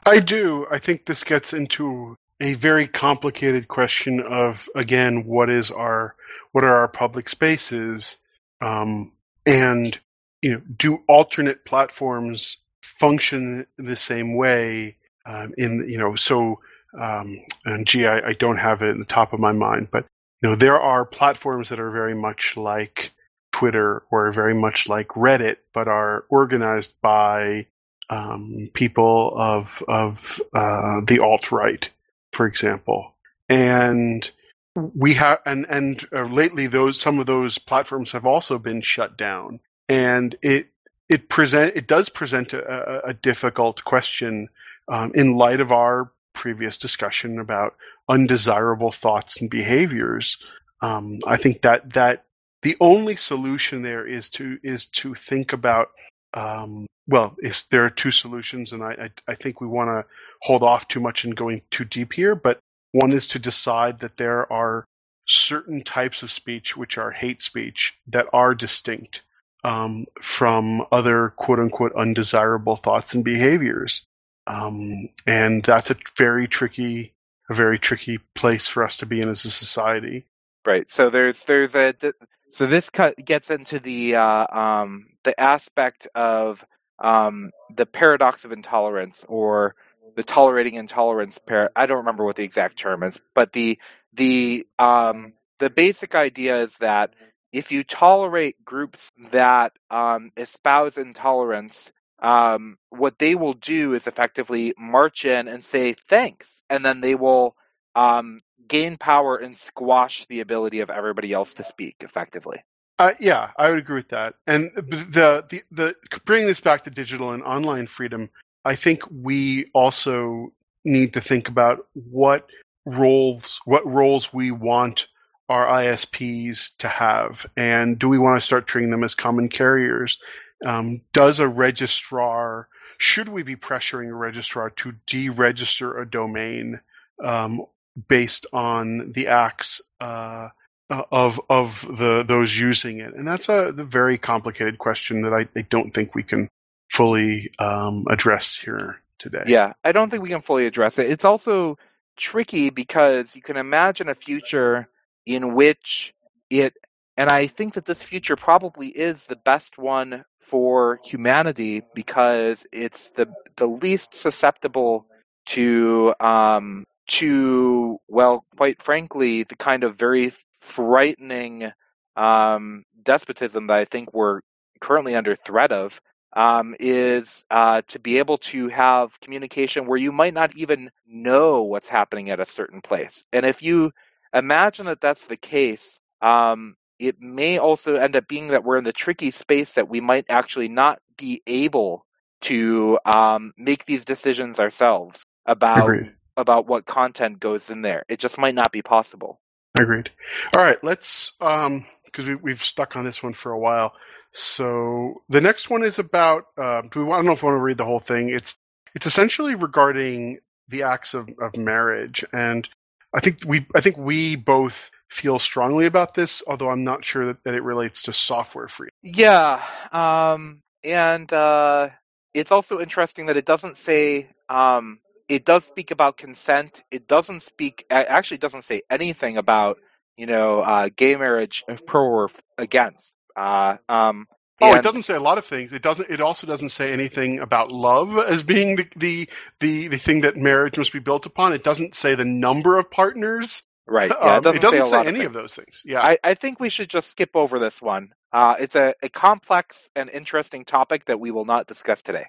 I do. I think this gets into a very complicated question of, again, what is our, what are our public spaces? Um, and, you know, do alternate platforms function the same way? Um, in, you know, so, um, and gee, I, I don't have it in the top of my mind, but, you know, there are platforms that are very much like Twitter or very much like Reddit, but are organized by um, people of of uh, the alt-right, for example. And we have, and and uh, lately those some of those platforms have also been shut down. And it it present it does present a, a difficult question um, in light of our previous discussion about undesirable thoughts and behaviors. Um, I think that that. The only solution there is to is to think about um, well, is there are two solutions, and I I, I think we want to hold off too much in going too deep here. But one is to decide that there are certain types of speech which are hate speech that are distinct um, from other quote unquote undesirable thoughts and behaviors, um, and that's a very tricky a very tricky place for us to be in as a society. Right. So there's there's a th- So this gets into the uh, um, the aspect of um, the paradox of intolerance, or the tolerating intolerance. Par- I don't remember what the exact term is, but the the um, the basic idea is that if you tolerate groups that um, espouse intolerance, um, what they will do is effectively march in and say thanks, and then they will um, gain power and squash the ability of everybody else to speak effectively. Uh, yeah, I would agree with that. And the, the, the, bringing this back to digital and online freedom, I think we also need to think about what roles, what roles we want our I S Ps to have. And do we want to start treating them as common carriers? Um, does a registrar, should we be pressuring a registrar to deregister a domain, um, based on the acts uh, of of the those using it? And that's a, a very complicated question that I, I don't think we can fully um, address here today. Yeah, I don't think we can fully address it. It's also tricky because you can imagine a future in which it, and I think that this future probably is the best one for humanity because it's the, the least susceptible to um, to, well, quite frankly, the kind of very frightening um, despotism that I think we're currently under threat of, um, is uh, to be able to have communication where you might not even know what's happening at a certain place. And if you imagine that that's the case, um, it may also end up being that we're in the tricky space that we might actually not be able to um, make these decisions ourselves about... Agreed. About what content goes in there. It just might not be possible. Agreed. All right, let's, um, because we, we've stuck on this one for a while. So the next one is about, uh, do we want, I don't know if we want to read the whole thing. It's it's essentially regarding the acts of, of marriage. And I think we I think we both feel strongly about this, although I'm not sure that, that it relates to software freedom. Yeah. Um, and uh, it's also interesting that it doesn't say... Um, It does speak about consent. It doesn't speak, actually doesn't say anything about, you know, uh, gay marriage, pro or against. Uh, um, oh, and, it doesn't say a lot of things. It doesn't. It also doesn't say anything about love as being the, the, the, the thing that marriage must be built upon. It doesn't say the number of partners. Right. Yeah, it doesn't, um, it doesn't say, say, say any of, of those things. Yeah. I, I think we should just skip over this one. Uh, it's a, a complex and interesting topic that we will not discuss today.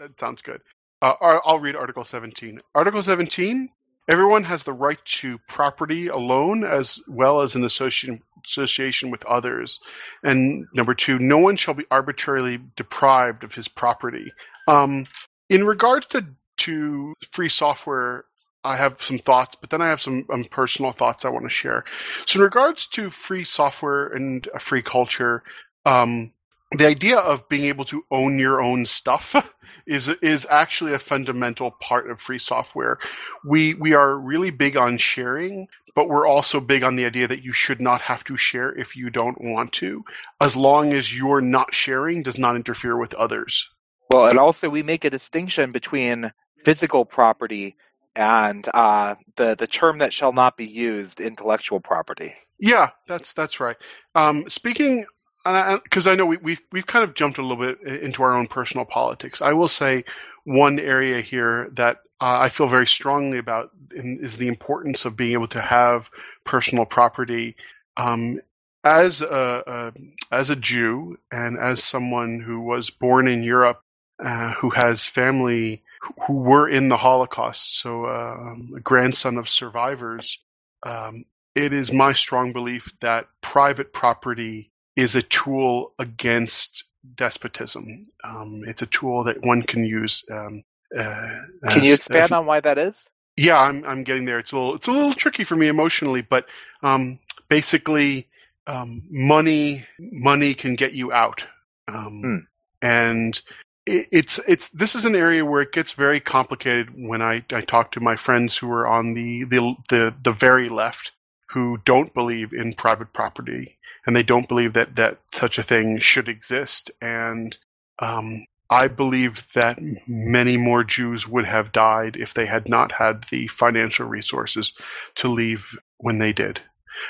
That sounds good. Uh, I'll read Article seventeen. Article seventeen Everyone has the right to property alone as well as in association, association with others. And number two, no one shall be arbitrarily deprived of his property. Um, in regards to, to free software, I have some thoughts, but then I have some um, personal thoughts I want to share. So in regards to free software and a free culture, um, the idea of being able to own your own stuff is is actually a fundamental part of free software. We we are really big on sharing, but we're also big on the idea that you should not have to share if you don't want to, as long as your not sharing does not interfere with others. Well, and also we make a distinction between physical property and uh, the the term that shall not be used, intellectual property. Yeah, that's that's right. Um, speaking. Because I, I know we, we've we've kind of jumped a little bit into our own personal politics. I will say one area here that uh, I feel very strongly about in, is the importance of being able to have personal property. Um, as a, a as a Jew and as someone who was born in Europe, uh, who has family who were in the Holocaust, so um, a grandson of survivors, um, it is my strong belief that private property is a tool against despotism. Um, it's a tool that one can use. Um, uh, can you expand as, on why that is? Yeah, I'm I'm getting there. It's a little it's a little tricky for me emotionally, but um, basically, um, money money can get you out, um, mm. and it, it's it's this is an area where it gets very complicated when I, I talk to my friends who are on the the the, the very left, who don't believe in private property, and they don't believe that, that such a thing should exist. And um, I believe that many more Jews would have died if they had not had the financial resources to leave when they did.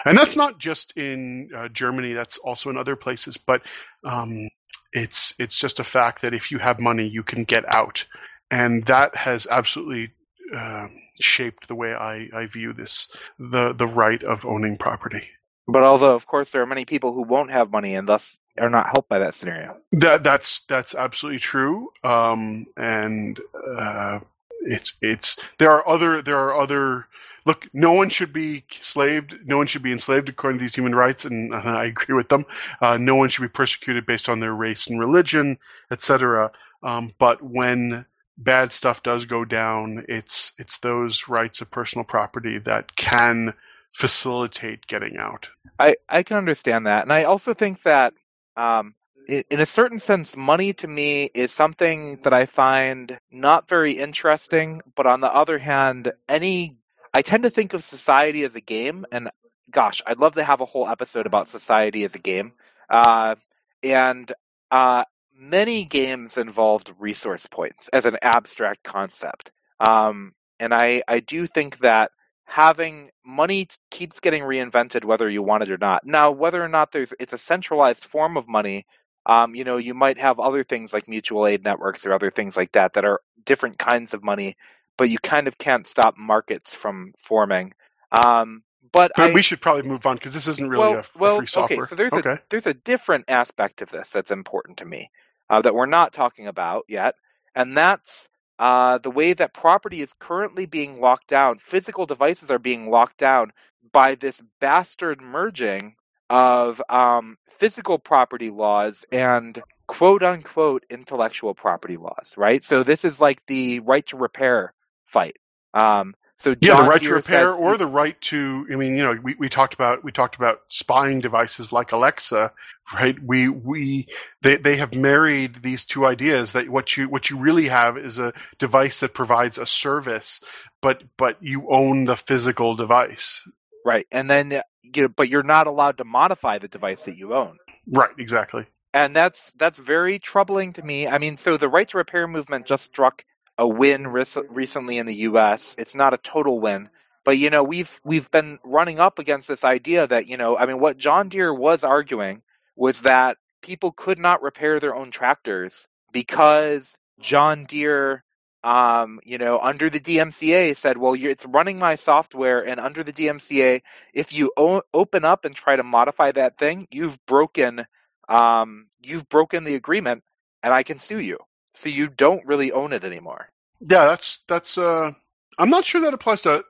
And that's not just in uh, Germany, that's also in other places, but um, it's it's just a fact that if you have money, you can get out. And that has absolutely Uh, shaped the way I, I view this, the, the right of owning property. But although, of course, there are many people who won't have money and thus are not helped by that scenario. That that's that's absolutely true. Um, and uh, it's it's there are other there are other look. No one should be enslaved. No one should be enslaved according to these human rights, and uh, I agree with them. Uh, no one should be persecuted based on their race and religion, et cetera. Um, but when bad stuff does go down, it's it's those rights of personal property that can facilitate getting out. I, I can understand that. And I also think that um, in a certain sense, money to me is something that I find not very interesting. But on the other hand, any I tend to think of society as a game. And gosh, I'd love to have a whole episode about society as a game. Uh, and uh Many games involved resource points as an abstract concept. Um, and I, I do think that having money keeps getting reinvented whether you want it or not. Now, whether or not there's it's a centralized form of money, um, you know, you might have other things like mutual aid networks or other things like that that are different kinds of money, but you kind of can't stop markets from forming. Um, But, but I, we should probably move on because this isn't really well, a, well, a free software. Okay, so there's, okay. A, there's a different aspect of this that's important to me uh, that we're not talking about yet, and that's uh, the way that property is currently being locked down. Physical devices are being locked down by this bastard merging of um, physical property laws and quote-unquote intellectual property laws, right? So this is like the right to repair fight. Um So yeah, the right to repair or the right to, I mean, you know, we, we talked about we talked about spying devices like Alexa, right? We we they, they have married these two ideas that what you what you really have is a device that provides a service, but but you own the physical device. Right. And then you know, but you're not allowed to modify the device that you own. Right, exactly. And that's that's very troubling to me. I mean, so the right to repair movement just struck a win recently in the U S It's not a total win, but you know we've we've been running up against this idea that you know I mean what John Deere was arguing was that people could not repair their own tractors because John Deere, um, you know, under the D M C A said, well, you're, it's running my software, and under the D M C A, if you o- open up and try to modify that thing, you've broken, um, you've broken the agreement, and I can sue you. So you don't really own it anymore. Yeah, that's that's uh, I'm not sure that applies to.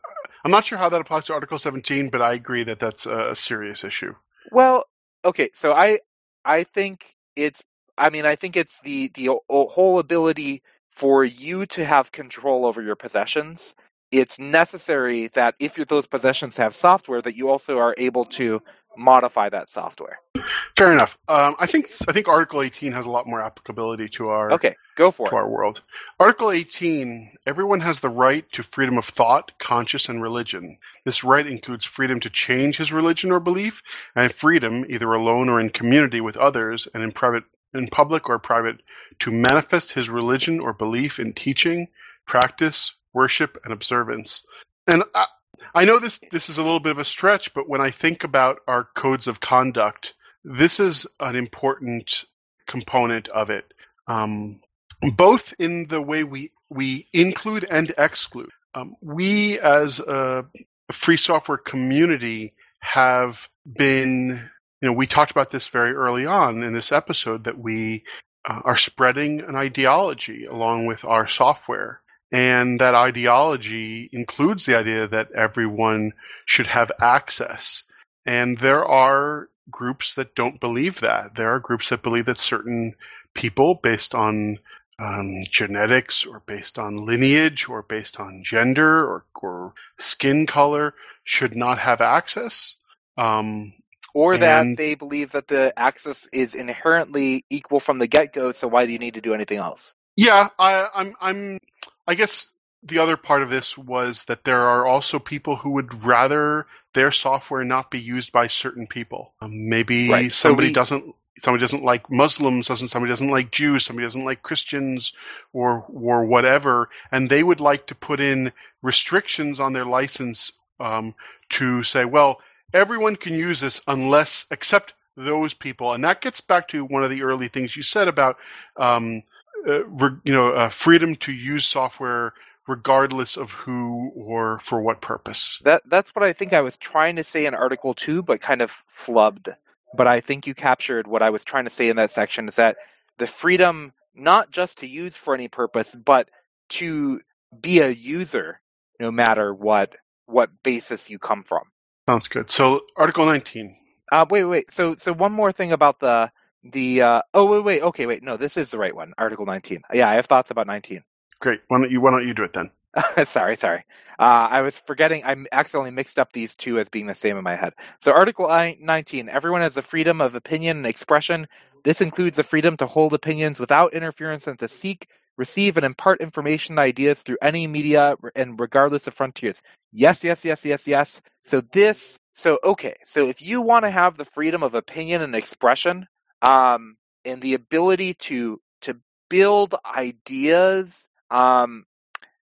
I'm not sure how that applies to Article seventeen, but I agree that that's a serious issue. Well, okay, so I I think it's. I mean, I think it's the the whole ability for you to have control over your possessions. It's necessary that if you're, those possessions have software, that you also are able to modify that software. Fair enough. Um, I think I think Article eighteen has a lot more applicability to our okay, go for to it. our world. Article eighteen: Everyone has the right to freedom of thought, conscience, and religion. This right includes freedom to change his religion or belief, and freedom, either alone or in community with others, and in private, in public or private, to manifest his religion or belief in teaching, practice, worship, and observance. And I, I know this this is a little bit of a stretch, but when I think about our codes of conduct, this is an important component of it, um, both in the way we, we include and exclude. Um, we as a free software community have been, you know, we talked about this very early on in this episode, that we uh, are spreading an ideology along with our software. And that ideology includes the idea that everyone should have access. And there are groups that don't believe that. There are groups that believe that certain people, based on um, genetics or based on lineage or based on gender or, or skin color, should not have access. Um, or that and, they believe that the access is inherently equal from the get-go, so why do you need to do anything else? Yeah, I, I'm... I'm I guess the other part of this was that there are also people who would rather their software not be used by certain people. Um, maybe right. somebody so we, doesn't somebody doesn't like Muslims, doesn't somebody doesn't like Jews, somebody doesn't like Christians or or whatever, and they would like to put in restrictions on their license um, to say, well, everyone can use this unless except those people, and that gets back to one of the early things you said about. Um, Uh, re, you know, uh, freedom to use software regardless of who or for what purpose. That that's what I think I was trying to say in Article two, but kind of flubbed. But I think you captured what I was trying to say in that section, is that the freedom not just to use for any purpose, but to be a user no matter what what basis you come from. Sounds good. So Article nineteen. Uh, wait, wait. So so one more thing about the The uh, oh wait wait okay wait no this is the right one, Article nineteen. Yeah, I have thoughts about nineteen. Great. Why don't you why don't you do it then? sorry sorry. Uh, I was forgetting. I accidentally mixed up these two as being the same in my head. So Article nineteen. Everyone has the freedom of opinion and expression. This includes the freedom to hold opinions without interference and to seek, receive, and impart information and ideas through any media and regardless of frontiers. Yes yes yes yes yes. So this so okay so if you want to have the freedom of opinion and expression. Um, and the ability to to build ideas, um,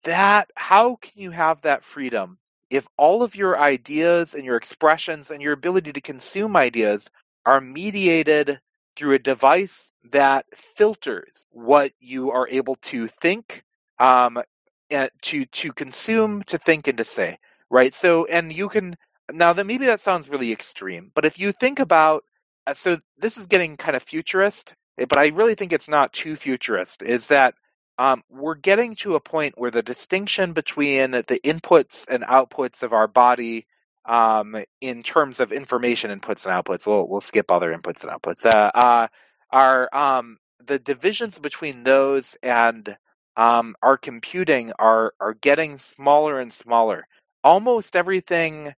that how can you have that freedom if all of your ideas and your expressions and your ability to consume ideas are mediated through a device that filters what you are able to think, um, and to to consume, to think, and to say, right? So, and you can now that maybe that sounds really extreme, but if you think about So this is getting kind of futurist, but I really think it's not too futurist, is that um, we're getting to a point where the distinction between the inputs and outputs of our body um, in terms of information inputs and outputs, we'll, we'll skip other inputs and outputs, uh, uh, are um, the divisions between those and um, our computing are, are getting smaller and smaller. Almost everything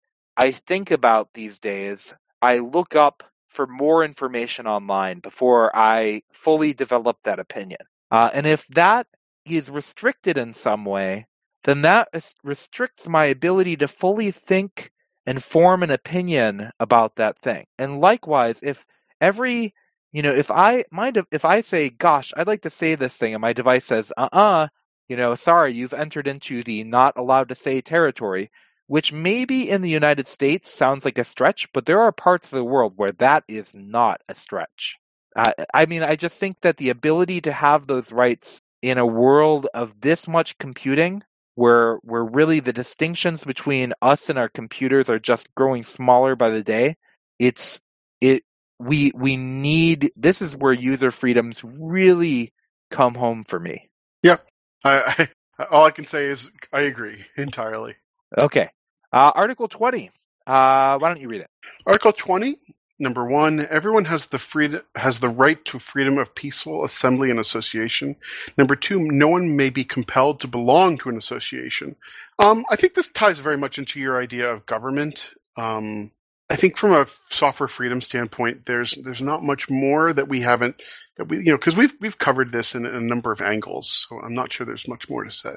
I think about these days, I look up for more information online before I fully develop that opinion. Uh, and if that is restricted in some way, then that restricts my ability to fully think and form an opinion about that thing. And likewise, if every, you know, if I my de- if I say, gosh, I'd like to say this thing, and my device says, uh-uh, you know, sorry, you've entered into the not allowed to say territory, which maybe in the United States sounds like a stretch, but there are parts of the world where that is not a stretch. Uh, I mean, I just think that the ability to have those rights in a world of this much computing, where where really the distinctions between us and our computers are just growing smaller by the day, it's it we we need this is where user freedoms really come home for me. Yeah, I I, All I can say is I agree entirely. Okay. Uh, Article twenty. Uh, why don't you read it? Article twenty, number one, everyone has the freedom, has the right to freedom of peaceful assembly and association. Number two, no one may be compelled to belong to an association. Um, I think this ties very much into your idea of government. Um, I think from a software freedom standpoint, there's there's not much more that we haven't that we you know because we've we've covered this in, in a number of angles. So I'm not sure there's much more to say.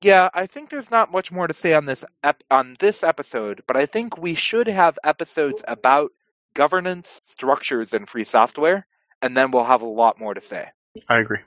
Yeah, I think there's not much more to say on this ep- on this episode, but I think we should have episodes about governance structures and free software, and then we'll have a lot more to say. I agree.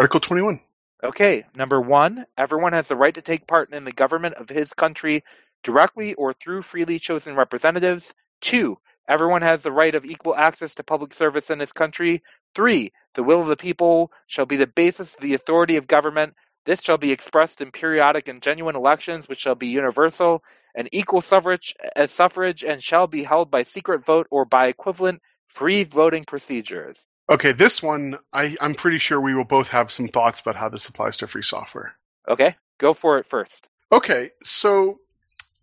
Article twenty-one. Okay, number one, everyone has the right to take part in the government of his country directly or through freely chosen representatives. Two, everyone has the right of equal access to public service in his country. Three, the will of the people shall be the basis of the authority of government. This shall be expressed in periodic and genuine elections, which shall be universal and equal suffrage, as suffrage, and shall be held by secret vote or by equivalent free voting procedures. Okay, this one, I, I'm pretty sure we will both have some thoughts about how this applies to free software. Okay, go for it first. Okay, so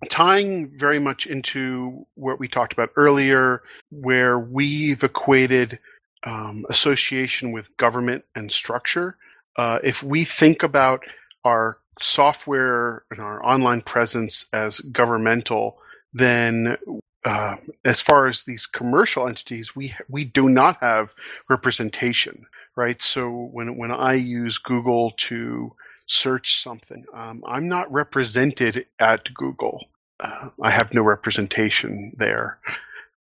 tying very much into what we talked about earlier, where we've equated um, association with government and structure, Uh, if we think about our software and our online presence as governmental, then uh, as far as these commercial entities, we we do not have representation, right? So when when I use Google to search something, um, I'm not represented at Google. Uh, I have no representation there.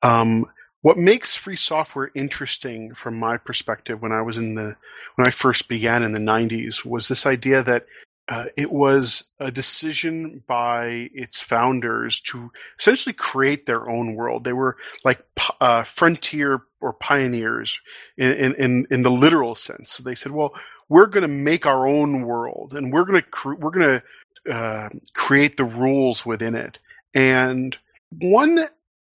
Um, What makes free software interesting from my perspective when I was in the when I first began in the nineties was this idea that uh, it was a decision by its founders to essentially create their own world. They were like uh, frontier or pioneers in, in, in the literal sense. So they said, well, we're going to make our own world and we're going to cre- we're going to uh, create the rules within it. And one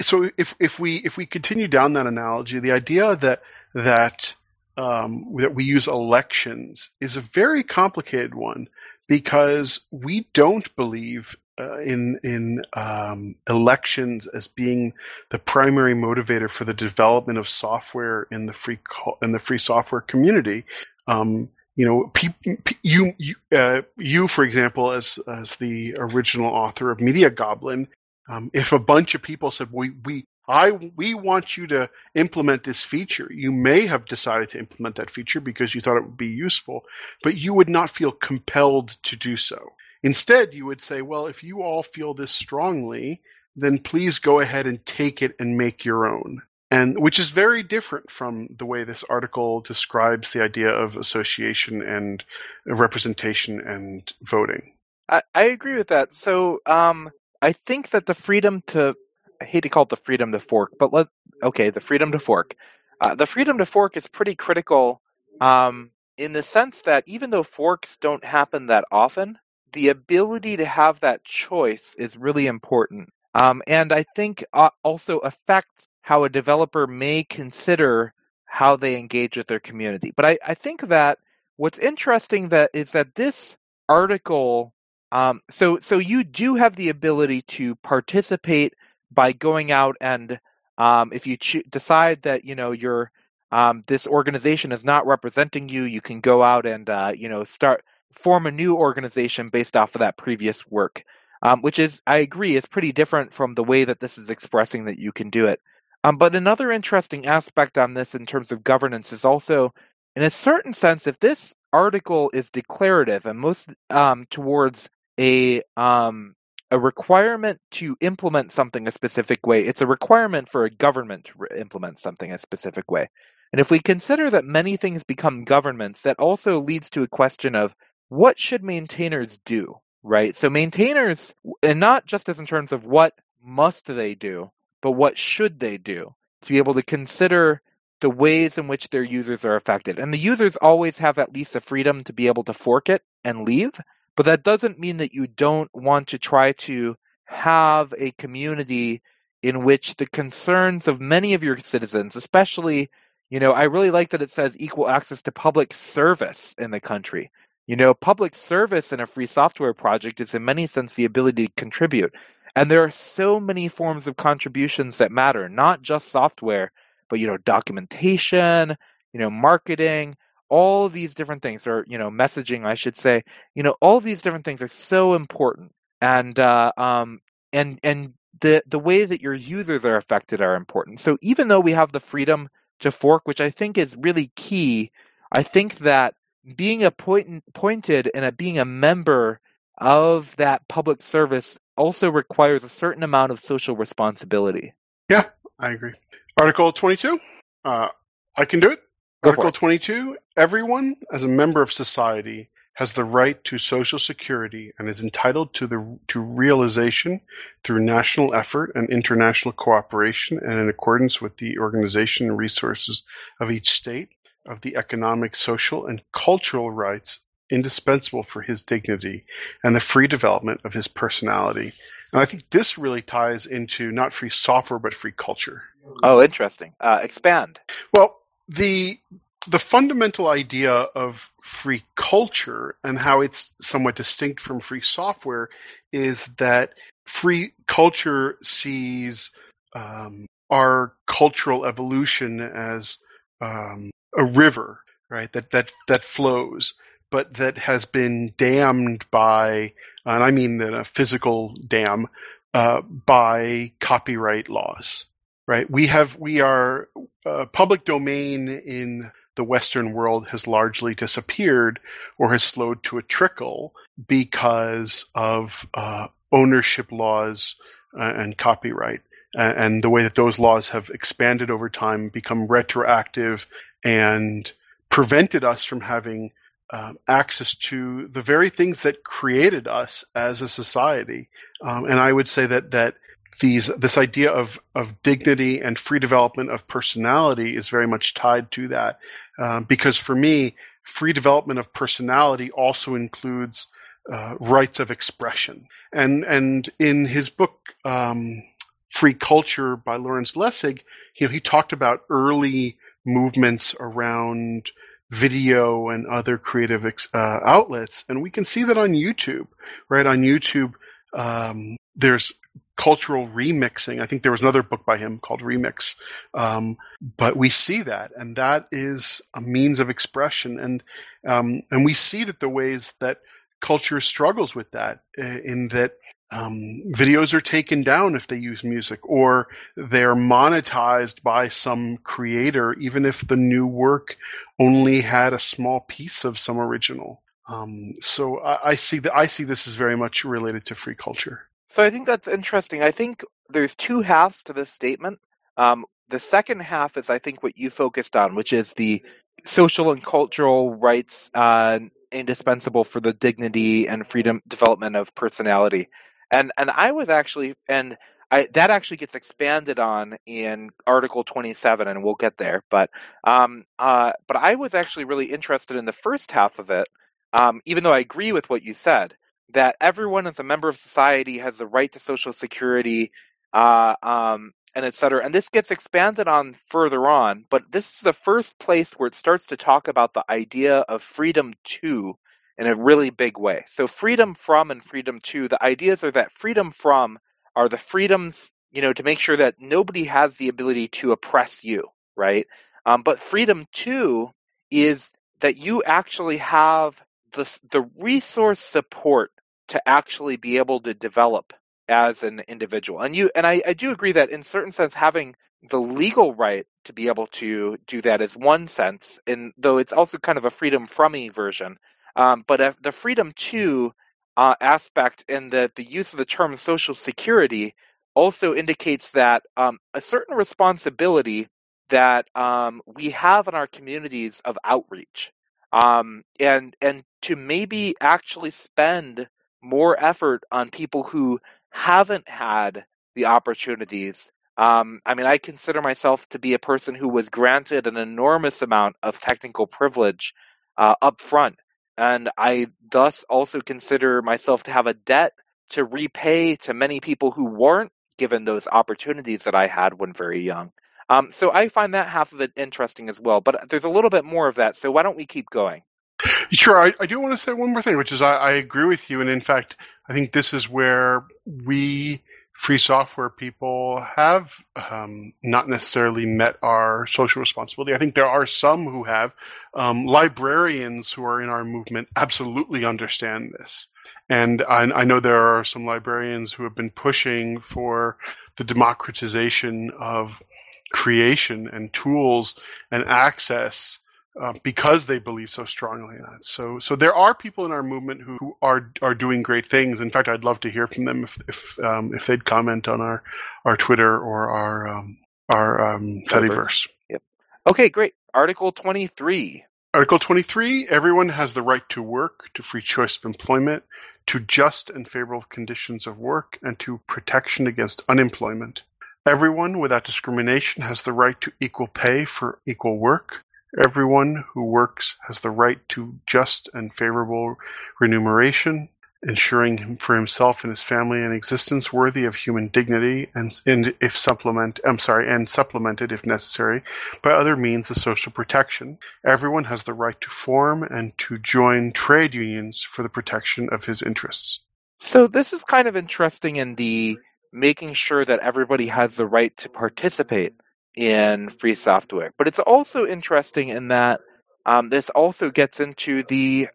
So if, if we if we continue down that analogy, the idea that that um, that we use elections is a very complicated one because we don't believe uh, in in um, elections as being the primary motivator for the development of software in the free co- in the free software community. Um, you know, pe- pe- you you, uh, you for example, as as the original author of Media Goblin. Um, if a bunch of people said, we we I we want you to implement this feature, you may have decided to implement that feature because you thought it would be useful, but you would not feel compelled to do so. Instead, you would say, well, if you all feel this strongly, then please go ahead and take it and make your own. And which is very different from the way this article describes the idea of association and representation and voting. I, I agree with that. So, um... I think that the freedom to, I hate to call it the freedom to fork, but let, okay, the freedom to fork. Uh, the freedom to fork is pretty critical um, in the sense that even though forks don't happen that often, the ability to have that choice is really important. Um, and I think uh, also affects how a developer may consider how they engage with their community. But I, I think that what's interesting that is that this article Um, so, so you do have the ability to participate by going out and, um, if you cho- decide that you know your um, this organization is not representing you, you can go out and uh, you know start form a new organization based off of that previous work, um, which is I agree is pretty different from the way that this is expressing that you can do it. Um, but another interesting aspect on this in terms of governance is also, in a certain sense, if this article is declarative and most um, towards A um a requirement to implement something a specific way. It's a requirement for a government to re- implement something a specific way. And if we consider that many things become governments, that also leads to a question of what should maintainers do, right? So maintainers, and not just as in terms of what must they do, but what should they do to be able to consider the ways in which their users are affected. And the users always have at least the freedom to be able to fork it and leave. But that doesn't mean that you don't want to try to have a community in which the concerns of many of your citizens, especially, you know, I really like that it says equal access to public service in the country. You know, public service in a free software project is in many sense the ability to contribute. And there are so many forms of contributions that matter, not just software, but, you know, documentation, you know, marketing, all these different things, or, you know, messaging, I should say, you know, all these different things are so important. And, uh, um, and, and the, the way that your users are affected are important. So even though we have the freedom to fork, which I think is really key, I think that being appoint- appointed and being a member of that public service also requires a certain amount of social responsibility. Yeah, I agree. Article twenty-two, uh, I can do it. Go Article twenty-two, everyone as a member of society has the right to social security and is entitled to the to realization through national effort and international cooperation and in accordance with the organization and resources of each state of the economic, social, and cultural rights indispensable for his dignity and the free development of his personality. And I think this really ties into not free software, but free culture. Oh, interesting. Uh, expand. Well, the the fundamental idea of free culture and how it's somewhat distinct from free software is that free culture sees um, our cultural evolution as um, a river, right? That that that flows, but that has been dammed by, and I mean that a physical dam, uh, by copyright laws, right? We have, we are, uh, public domain in the Western world has largely disappeared or has slowed to a trickle because of uh, ownership laws uh, and copyright, uh, and the way that those laws have expanded over time, become retroactive, and prevented us from having Um, access to the very things that created us as a society. Um, and I would say that that these this idea of, of dignity and free development of personality is very much tied to that. Um, because for me, free development of personality also includes uh, rights of expression. And, and in his book, um, Free Culture by Lawrence Lessig, you know, he talked about early movements around video and other creative uh, outlets, and we can see that on YouTube, right? On YouTube, um, there's cultural remixing. I think there was another book by him called Remix, um, but we see that, and that is a means of expression, and um, and we see that the ways that culture struggles with that, in that um, videos are taken down if they use music, or they're monetized by some creator, even if the new work only had a small piece of some original. Um, so I, I see that I see this as very much related to free culture. So I think that's interesting. I think there's two halves to this statement. Um, the second half is, I think, what you focused on, which is the social and cultural rights uh, indispensable for the dignity and freedom development of personality. And and I was actually, and I, that actually gets expanded on in Article twenty-seven, and we'll get there. But um, uh, but I was actually really interested in the first half of it, um, even though I agree with what you said, that everyone as a member of society has the right to social security, uh, um, and et cetera. And this gets expanded on further on, but this is the first place where it starts to talk about the idea of freedom to in a really big way. So freedom from and freedom to, the ideas are that freedom from are the freedoms, you know, to make sure that nobody has the ability to oppress you, right? Um, but freedom to is that you actually have the the resource support to actually be able to develop as an individual. And you and I, I do agree that in certain sense having the legal right to be able to do that is one sense, and though it's also kind of a freedom from-y version. Um, but the freedom to Uh, aspect and the, the use of the term social security also indicates that um, a certain responsibility that um, we have in our communities of outreach, um, and and to maybe actually spend more effort on people who haven't had the opportunities. Um, I mean, I consider myself to be a person who was granted an enormous amount of technical privilege uh, up front. And I thus also consider myself to have a debt to repay to many people who weren't given those opportunities that I had when very young. Um, so I find that half of it interesting as well. But there's a little bit more of that. So why don't we keep going? Sure. I, I do want to say one more thing, which is I, I agree with you. And in fact, I think this is where we free software people have um, not necessarily met our social responsibility. I think there are some who have. Um, librarians who are in our movement absolutely understand this. And I, I know there are some librarians who have been pushing for the democratization of creation and tools and access uh, because they believe so strongly in that. So so there are people in our movement who, who are are doing great things. In fact, I'd love to hear from them if if, um, if they'd comment on our, our Twitter or our um, our um, Fediverse. Yep. Okay, great. Article twenty-three. Article twenty-three, everyone has the right to work, to free choice of employment, to just and favorable conditions of work, and to protection against unemployment. Everyone without discrimination has the right to equal pay for equal work. Everyone who works has the right to just and favorable remuneration, ensuring for himself and his family an existence worthy of human dignity, and, and if supplement, I'm sorry, and supplemented if necessary by other means of social protection. Everyone has the right to form and to join trade unions for the protection of his interests. So this is kind of interesting in the making sure that everybody has the right to participate in free software, but it's also interesting in that um, this also gets into the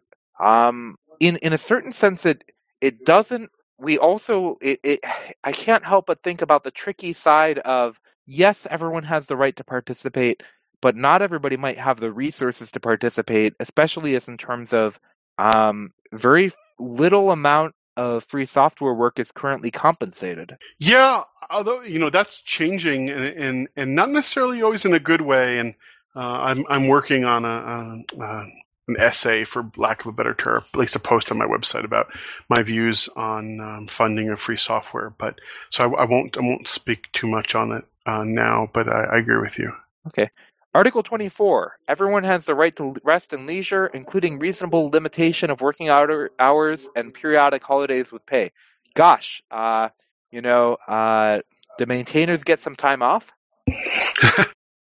um, In in a certain sense, it it doesn't. We also it, it. I can't help but think about the tricky side of yes, everyone has the right to participate, but not everybody might have the resources to participate, especially as in terms of um, very little amount of free software work is currently compensated. Yeah, although you know that's changing, and and, and not necessarily always in a good way. And uh, I'm I'm working on a. a, a an essay, for lack of a better term, at least a post on my website about my views on um, funding of free software. But so I, I won't I won't speak too much on it uh, now, but I, I agree with you. Okay. Article twenty-four. Everyone has the right to rest and leisure, including reasonable limitation of working hours and periodic holidays with pay. Gosh, uh, you know, uh, do maintainers get some time off?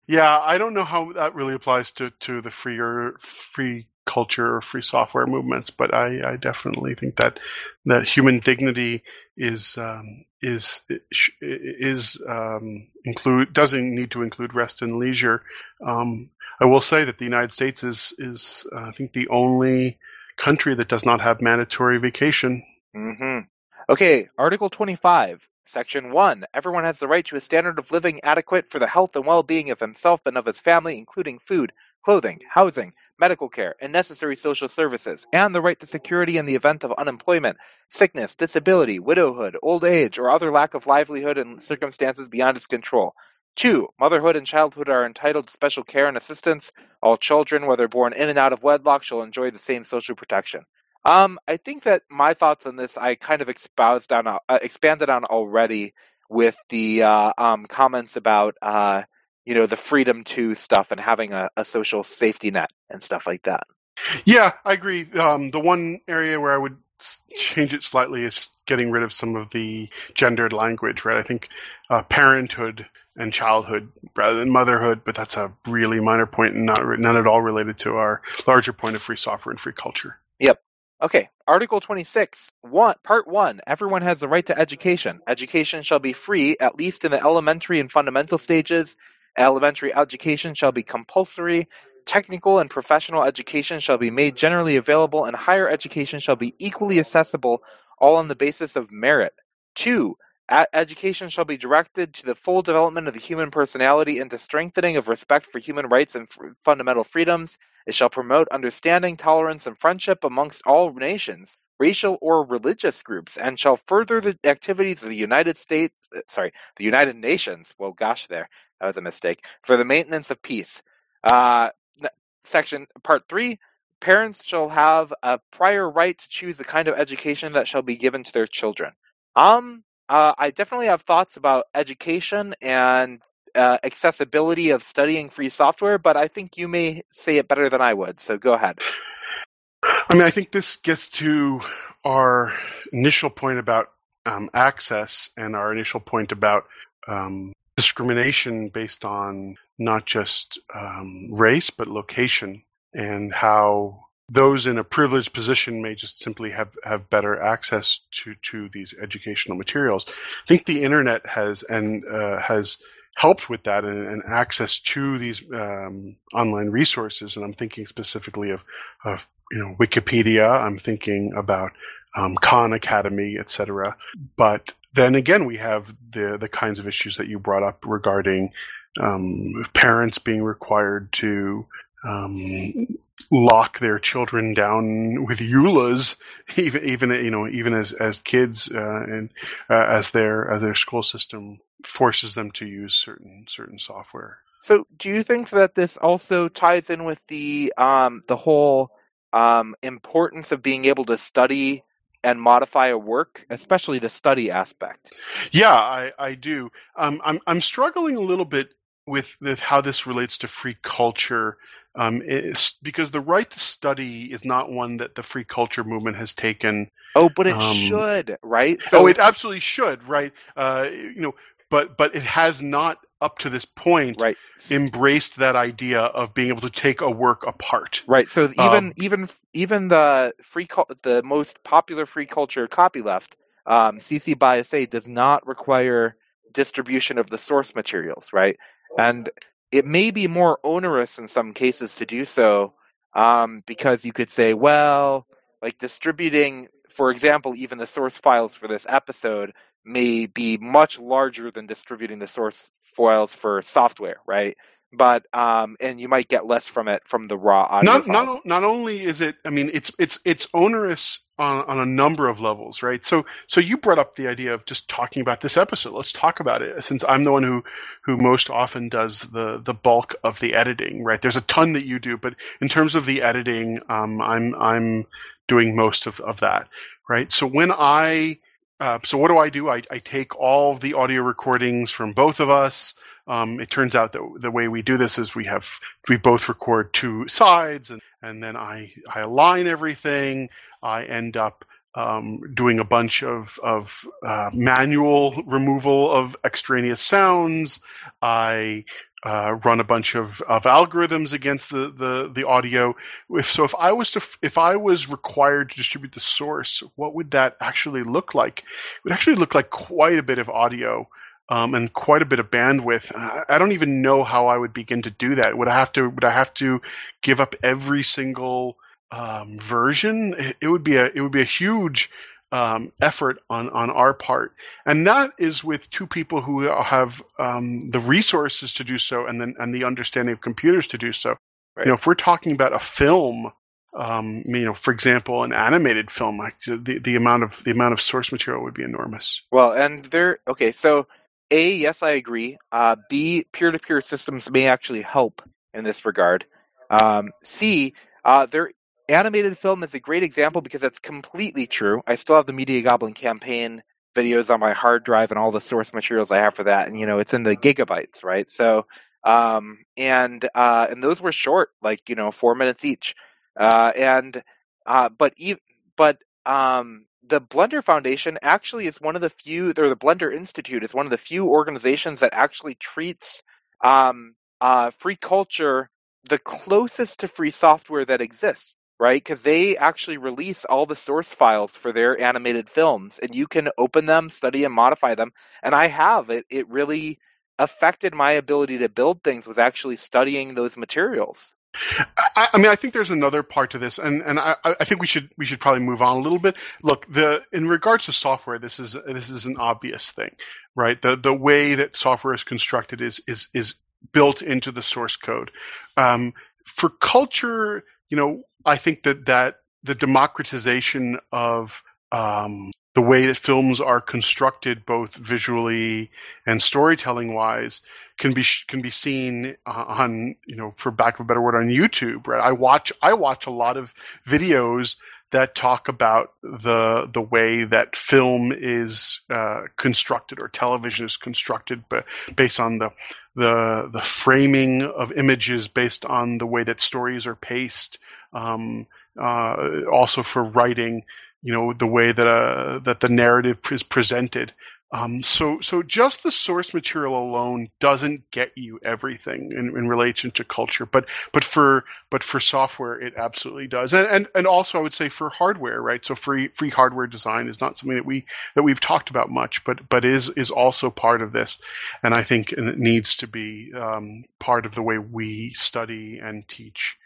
Yeah, I don't know how that really applies to, to the free or free culture or free software movements, but I, I definitely think that that human dignity is um, is is um, include doesn't need to include rest and leisure. Um, I will say that the United States is is uh, I think the only country that does not have mandatory vacation. Mm-hmm. Okay, Article twenty-five, Section one. Everyone has the right to a standard of living adequate for the health and well-being of himself and of his family, including food, clothing, housing, medical care, and necessary social services, and the right to security in the event of unemployment, sickness, disability, widowhood, old age, or other lack of livelihood and circumstances beyond his control. Two, motherhood and childhood are entitled to special care and assistance. All children, whether born in and out of wedlock, shall enjoy the same social protection. Um, I think that my thoughts on this I kind of expounded on, uh, expanded on already with the uh, um, comments about uh, you know the freedom to stuff and having a, a social safety net and stuff like that. Yeah, I agree. Um, the one area where I would change it slightly is getting rid of some of the gendered language, right? I think uh, parenthood and childhood rather than motherhood, but that's a really minor point and not re- not at all related to our larger point of free software and free culture. Yep. Okay, Article twenty-six, one, Part one, everyone has the right to education. Education shall be free, at least in the elementary and fundamental stages. Elementary education shall be compulsory. Technical and professional education shall be made generally available, and higher education shall be equally accessible, all on the basis of merit. Two, education shall be directed to the full development of the human personality and to strengthening of respect for human rights and f- fundamental freedoms. It shall promote understanding, tolerance, and friendship amongst all nations, racial or religious groups, and shall further the activities of the United States, sorry, the United Nations. Well, gosh, there, that was a mistake. For the maintenance of peace. Uh, section Part three. Parents shall have a prior right to choose the kind of education that shall be given to their children. Um. Uh, I definitely have thoughts about education and uh, accessibility of studying free software, but I think you may say it better than I would, so go ahead. I mean, I think this gets to our initial point about um, access and our initial point about um, discrimination based on not just um, race, but location, and how those in a privileged position may just simply have, have better access to, to these educational materials. I think the internet has and uh, has helped with that, and, and access to these um, online resources. And I'm thinking specifically of, of you know Wikipedia. I'm thinking about um, Khan Academy, et cetera. But then again, we have the the kinds of issues that you brought up regarding um, parents being required to Um, lock their children down with EULAs, even, even you know, even as as kids, uh, and uh, as their as their school system forces them to use certain certain software. So, do you think that this also ties in with the um, the whole um, importance of being able to study and modify a work, especially the study aspect? Yeah, I, I do. Um, I'm I'm struggling a little bit with, with how this relates to free culture. Um, is, because the right to study is not one that the free culture movement has taken. Oh, but it um, should, right? So oh, it absolutely should, right? Uh, you know, but but it has not up to this point right. embraced that idea of being able to take a work apart. Right. So even um, even even the free the most popular free culture copyleft, um, C C B Y S A, does not require distribution of the source materials, right? And it may be more onerous in some cases to do so, um, because you could say, well, like distributing, for example, even the source files for this episode may be much larger than distributing the source files for software, right? But um, and you might get less from it from the raw audio not, files. Not, not only is it, I mean, it's it's it's onerous on, on a number of levels, right? So so you brought up the idea of just talking about this episode. Let's talk about it, since I'm the one who, who most often does the, the bulk of the editing, right? There's a ton that you do, but in terms of the editing, um, I'm I'm doing most of, of that, right? So when I uh, so what do I do? I I take all of the audio recordings from both of us. Um, it turns out that the way we do this is we have we both record two sides, and, and then I, I align everything. I end up um, doing a bunch of of uh, manual removal of extraneous sounds. I uh, run a bunch of, of algorithms against the, the, the audio. If, so if I was to if I was required to distribute the source, what would that actually look like? It would actually look like quite a bit of audio. Um, and quite a bit of bandwidth. I don't even know how I would begin to do that. Would I have to? Would I have to give up every single um, version? It would be a. It would be a huge um, effort on on our part, and that is with two people who have um, the resources to do so, and then and the understanding of computers to do so. Right. You know, if we're talking about a film. Um, you know, for example, an animated film, like the the amount of the amount of source material would be enormous. Well, and there. Okay, so. A, yes, I agree. Uh, B, peer-to-peer systems may actually help in this regard. Um, C, uh, their animated film is a great example because that's completely true. I still have the Media Goblin campaign videos on my hard drive and all the source materials I have for that, and you know it's in the gigabytes, right? So, um, and uh, and those were short, like you know, four minutes each. Uh, and uh, but e- but um. The Blender Foundation actually is one of the few, or the Blender Institute is one of the few organizations that actually treats um, uh, free culture the closest to free software that exists, right? Because they actually release all the source files for their animated films, and you can open them, study, and modify them. And I have it. It really affected my ability to build things was actually studying those materials. I, I mean, I think there's another part to this, and, and I, I think we should we should probably move on a little bit. Look, the in regards to software, this is this is an obvious thing, right? The the way that software is constructed is is is built into the source code. Um, for culture, you know, I think that that the democratization of um, the way that films are constructed, both visually and storytelling-wise, can be can be seen on, you know, for lack of a better word, on YouTube. Right? I watch I watch a lot of videos that talk about the the way that film is uh, constructed, or television is constructed, but based on the the the framing of images, based on the way that stories are paced. Um, uh, also for writing. You know, the way that uh, that the narrative is presented. Um, so, so just the source material alone doesn't get you everything in, in relation to culture, but but for but for software, it absolutely does, and and, and also I would say for hardware, right? So free free hardware design is not something that we that we've talked about much, but but is is also part of this, and I think it needs to be um, part of the way we study and teach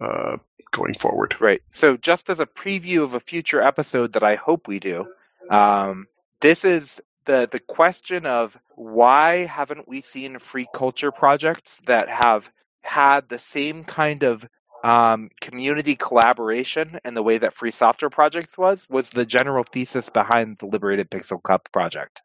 uh, going forward. Right. So, just as a preview of a future episode that I hope we do, um, this is. The, the question of why haven't we seen free culture projects that have had the same kind of um, community collaboration and the way that free software projects was, was the general thesis behind the Liberated Pixel Cup project.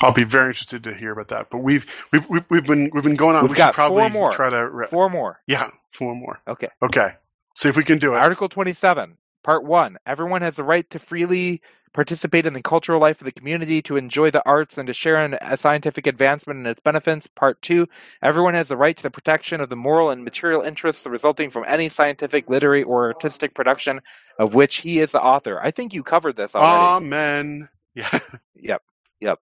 I'll be very interested to hear about that. But we've we've we've, we've been we've been going on. We've we got probably four more. Try to re- four more. Yeah, four more. Okay. Okay. See if we can do it. Article twenty-seven, Part one. Everyone has the right to freely participate in the cultural life of the community, to enjoy the arts, and to share in a scientific advancement and its benefits. Part two, everyone has the right to the protection of the moral and material interests resulting from any scientific, literary, or artistic production of which he is the author. I think you covered this already. Amen. Yeah. Yep. Yep.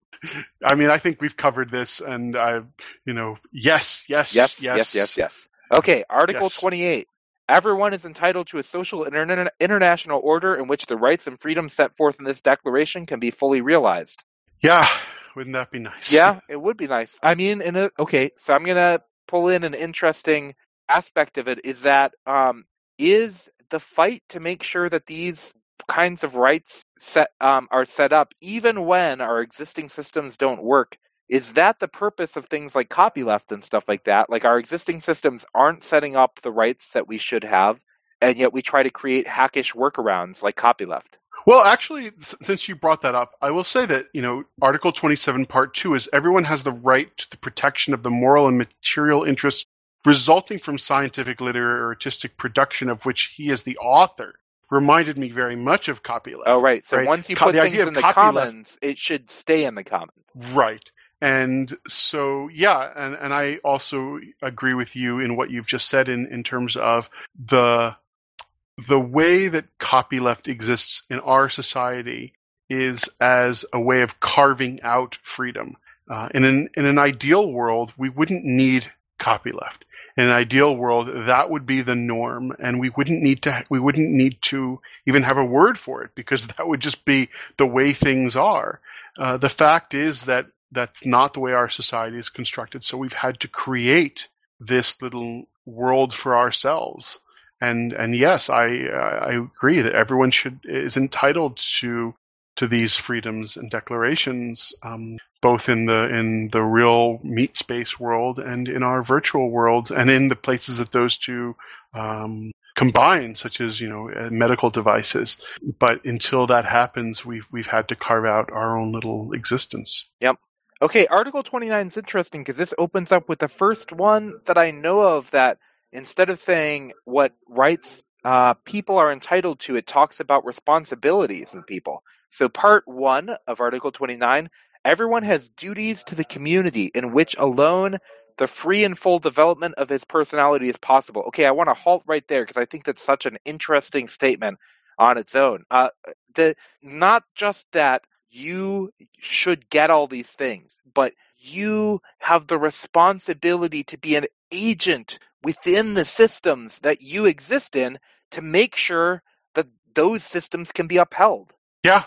I mean, I think we've covered this, and I, you know, yes, yes, yes, yes, yes, yes. yes. Okay, Article yes. twenty-eight. Everyone is entitled to a social interna- international order in which the rights and freedoms set forth in this declaration can be fully realized. Yeah, wouldn't that be nice? Yeah, it would be nice. I mean, in a, okay, so I'm going to pull in an interesting aspect of it, is that um, is the fight to make sure that these kinds of rights set, um, are set up, even when our existing systems don't work, is that the purpose of things like copyleft and stuff like that? Like, our existing systems aren't setting up the rights that we should have, and yet we try to create hackish workarounds like copyleft. Well, actually, since you brought that up, I will say that, you know, Article twenty-seven, Part two is everyone has the right to the protection of the moral and material interests resulting from scientific, literary, or artistic production of which he is the author. Reminded me very much of copyleft. Oh, right. So right? once you Co- put things in the commons, it should stay in the commons. Right. And so, yeah, and, and I also agree with you in what you've just said in, in terms of the the way that copyleft exists in our society is as a way of carving out freedom. Uh, in an, in an ideal world, we wouldn't need copyleft. In an ideal world, that would be the norm, and we wouldn't need to we wouldn't need to even have a word for it, because that would just be the way things are. Uh, the fact is that that's not the way our society is constructed. So we've had to create this little world for ourselves. And and yes, I uh, I agree that everyone should is entitled to to these freedoms and declarations, um, both in the in the real meat space world and in our virtual worlds, and in the places that those two um, combine, such as, you know, medical devices. But until that happens, we've we've had to carve out our own little existence. Yep. Okay, Article twenty-nine is interesting because this opens up with the first one that I know of that instead of saying what rights uh, people are entitled to, it talks about responsibilities of people. So Part one of Article twenty-nine, everyone has duties to the community in which alone the free and full development of his personality is possible. Okay, I want to halt right there because I think that's such an interesting statement on its own. Uh, the not just that you should get all these things, but you have the responsibility to be an agent within the systems that you exist in to make sure that those systems can be upheld. Yeah.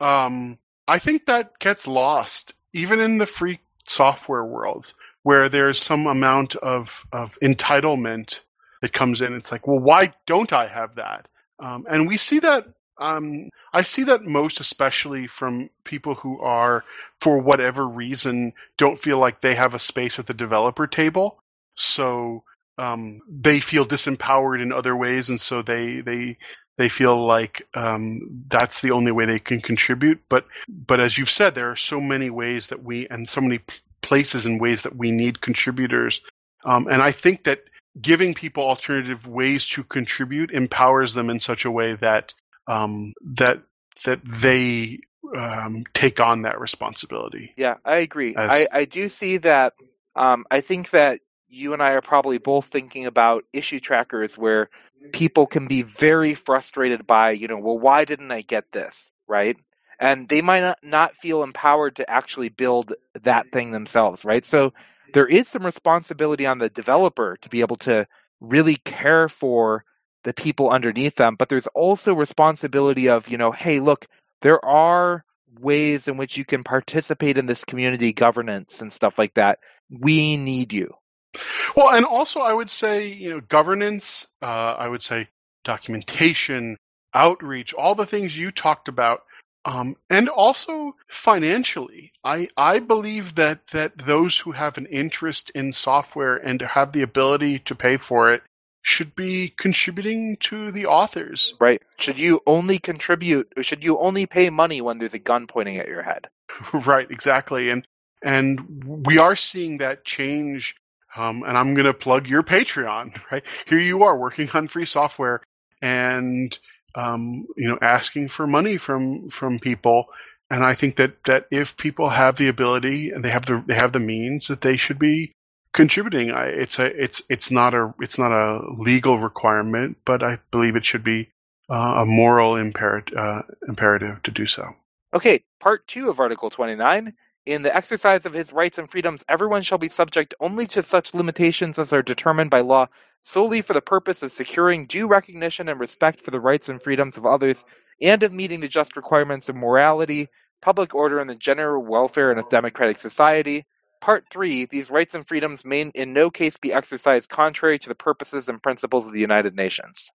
um, I think that gets lost, even in the free software world, where there's some amount of, of entitlement that comes in. It's like, well, why don't I have that? Um, and we see that Um, I see that most especially from people who are, for whatever reason, don't feel like they have a space at the developer table. So um, they feel disempowered in other ways, and so they they they feel like um, that's the only way they can contribute. But but as you've said, there are so many ways that we and so many places and ways that we need contributors. Um, and I think that giving people alternative ways to contribute empowers them in such a way that Um, that that they um, take on that responsibility. Yeah, I agree. As... I, I do see that. Um, I think that you and I are probably both thinking about issue trackers where people can be very frustrated by, you know, well, why didn't I get this, right? and they might not, not feel empowered to actually build that thing themselves, right? So there is some responsibility on the developer to be able to really care for the people underneath them, but there's also responsibility of, you know, hey, look, there are ways in which you can participate in this community governance and stuff like that. We need you. Well, and also I would say, you know, governance, uh, I would say documentation, outreach, all the things you talked about, um, and also financially. I, I believe that, that those who have an interest in software and to have the ability to pay for it should be contributing to the authors. Right. Should you only contribute, or should you only pay money when there's a gun pointing at your head? Right, exactly. And, and we are seeing that change. Um, and I'm going to plug your Patreon, right? Here you are working on free software and, um, you know, asking for money from, from people. And I think that, that if people have the ability and they have the, they have the means, that they should be contributing. I, it's a, it's, it's not a, it's not a legal requirement, but I believe it should be uh, a moral imperat- uh, imperative to do so. Okay. Part two of Article twenty-nine. In the exercise of his rights and freedoms, everyone shall be subject only to such limitations as are determined by law, solely for the purpose of securing due recognition and respect for the rights and freedoms of others, and of meeting the just requirements of morality, public order, and the general welfare in a democratic society. Part three, these rights and freedoms may in no case be exercised contrary to the purposes and principles of the United Nations.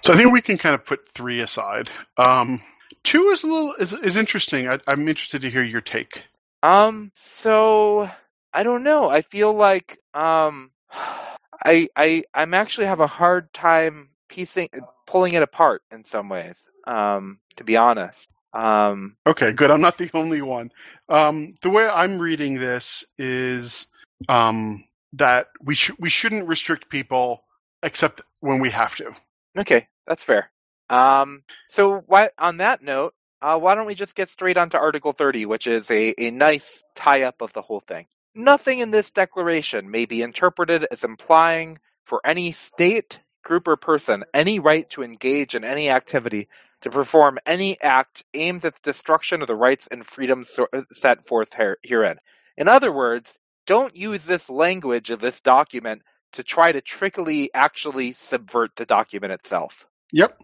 So I think we can kind of put three aside. Um, two is a little is, is interesting. I, I'm interested to hear your take. Um, so I don't know. I feel like, um, I, I, I'm actually have a hard time piecing, pulling it apart in some ways, um, to be honest. Um, okay, good. I'm not the only one. Um, the way I'm reading this is, um, that we should, we shouldn't restrict people except when we have to. Okay. That's fair. Um, so why, on that note, Uh, why don't we just get straight on to Article thirty, which is a, a nice tie-up of the whole thing. Nothing in this declaration may be interpreted as implying for any state, group, or person any right to engage in any activity, to perform any act aimed at the destruction of the rights and freedoms so- set forth her- herein. In other words, don't use this language of this document to try to trickily actually subvert the document itself. Yep.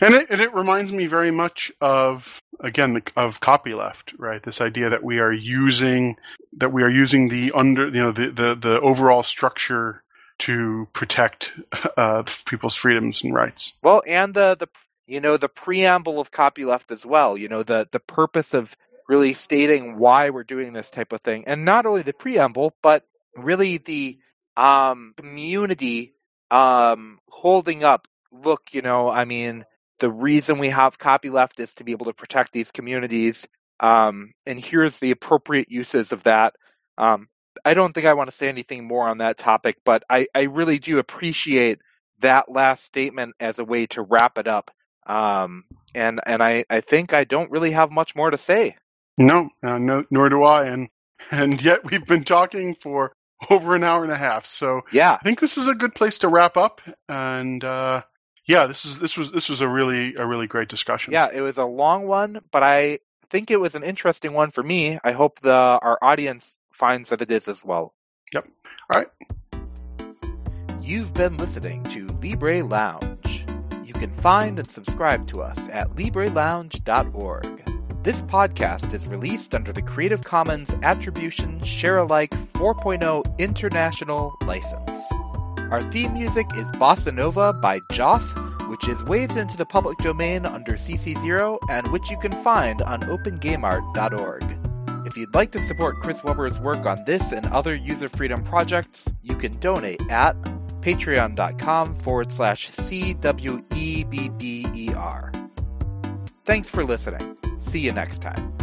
And it, and it reminds me very much of, again, of copyleft, right? This idea that we are using that we are using the under, you know, the the, the overall structure to protect uh, people's freedoms and rights. Well, and the, the you know the preamble of copyleft as well. You know, the the purpose of really stating why we're doing this type of thing, and not only the preamble, but really the um, community um, holding up. Look, you know, I mean, the reason we have copyleft is to be able to protect these communities, um, and here's the appropriate uses of that. Um, I don't think I want to say anything more on that topic, but I, I really do appreciate that last statement as a way to wrap it up. Um, and and I, I think I don't really have much more to say. No, uh, no, nor do I. And and yet we've been talking for over an hour and a half. So yeah, I think this is a good place to wrap up. And uh Yeah, this is this was this was a really a really great discussion. Yeah, it was a long one, but I think it was an interesting one for me. I hope the our audience finds that it is as well. Yep. All right. You've been listening to Libre Lounge. You can find and subscribe to us at libre lounge dot org. This podcast is released under the Creative Commons Attribution Sharealike four point oh International License. Our theme music is Bossa Nova by Joss, which is waived into the public domain under C C zero and which you can find on open game art dot org. If you'd like to support Chris Webber's work on this and other user freedom projects, you can donate at patreon.com forward slash C-W-E-B-B-E-R. Thanks for listening. See you next time.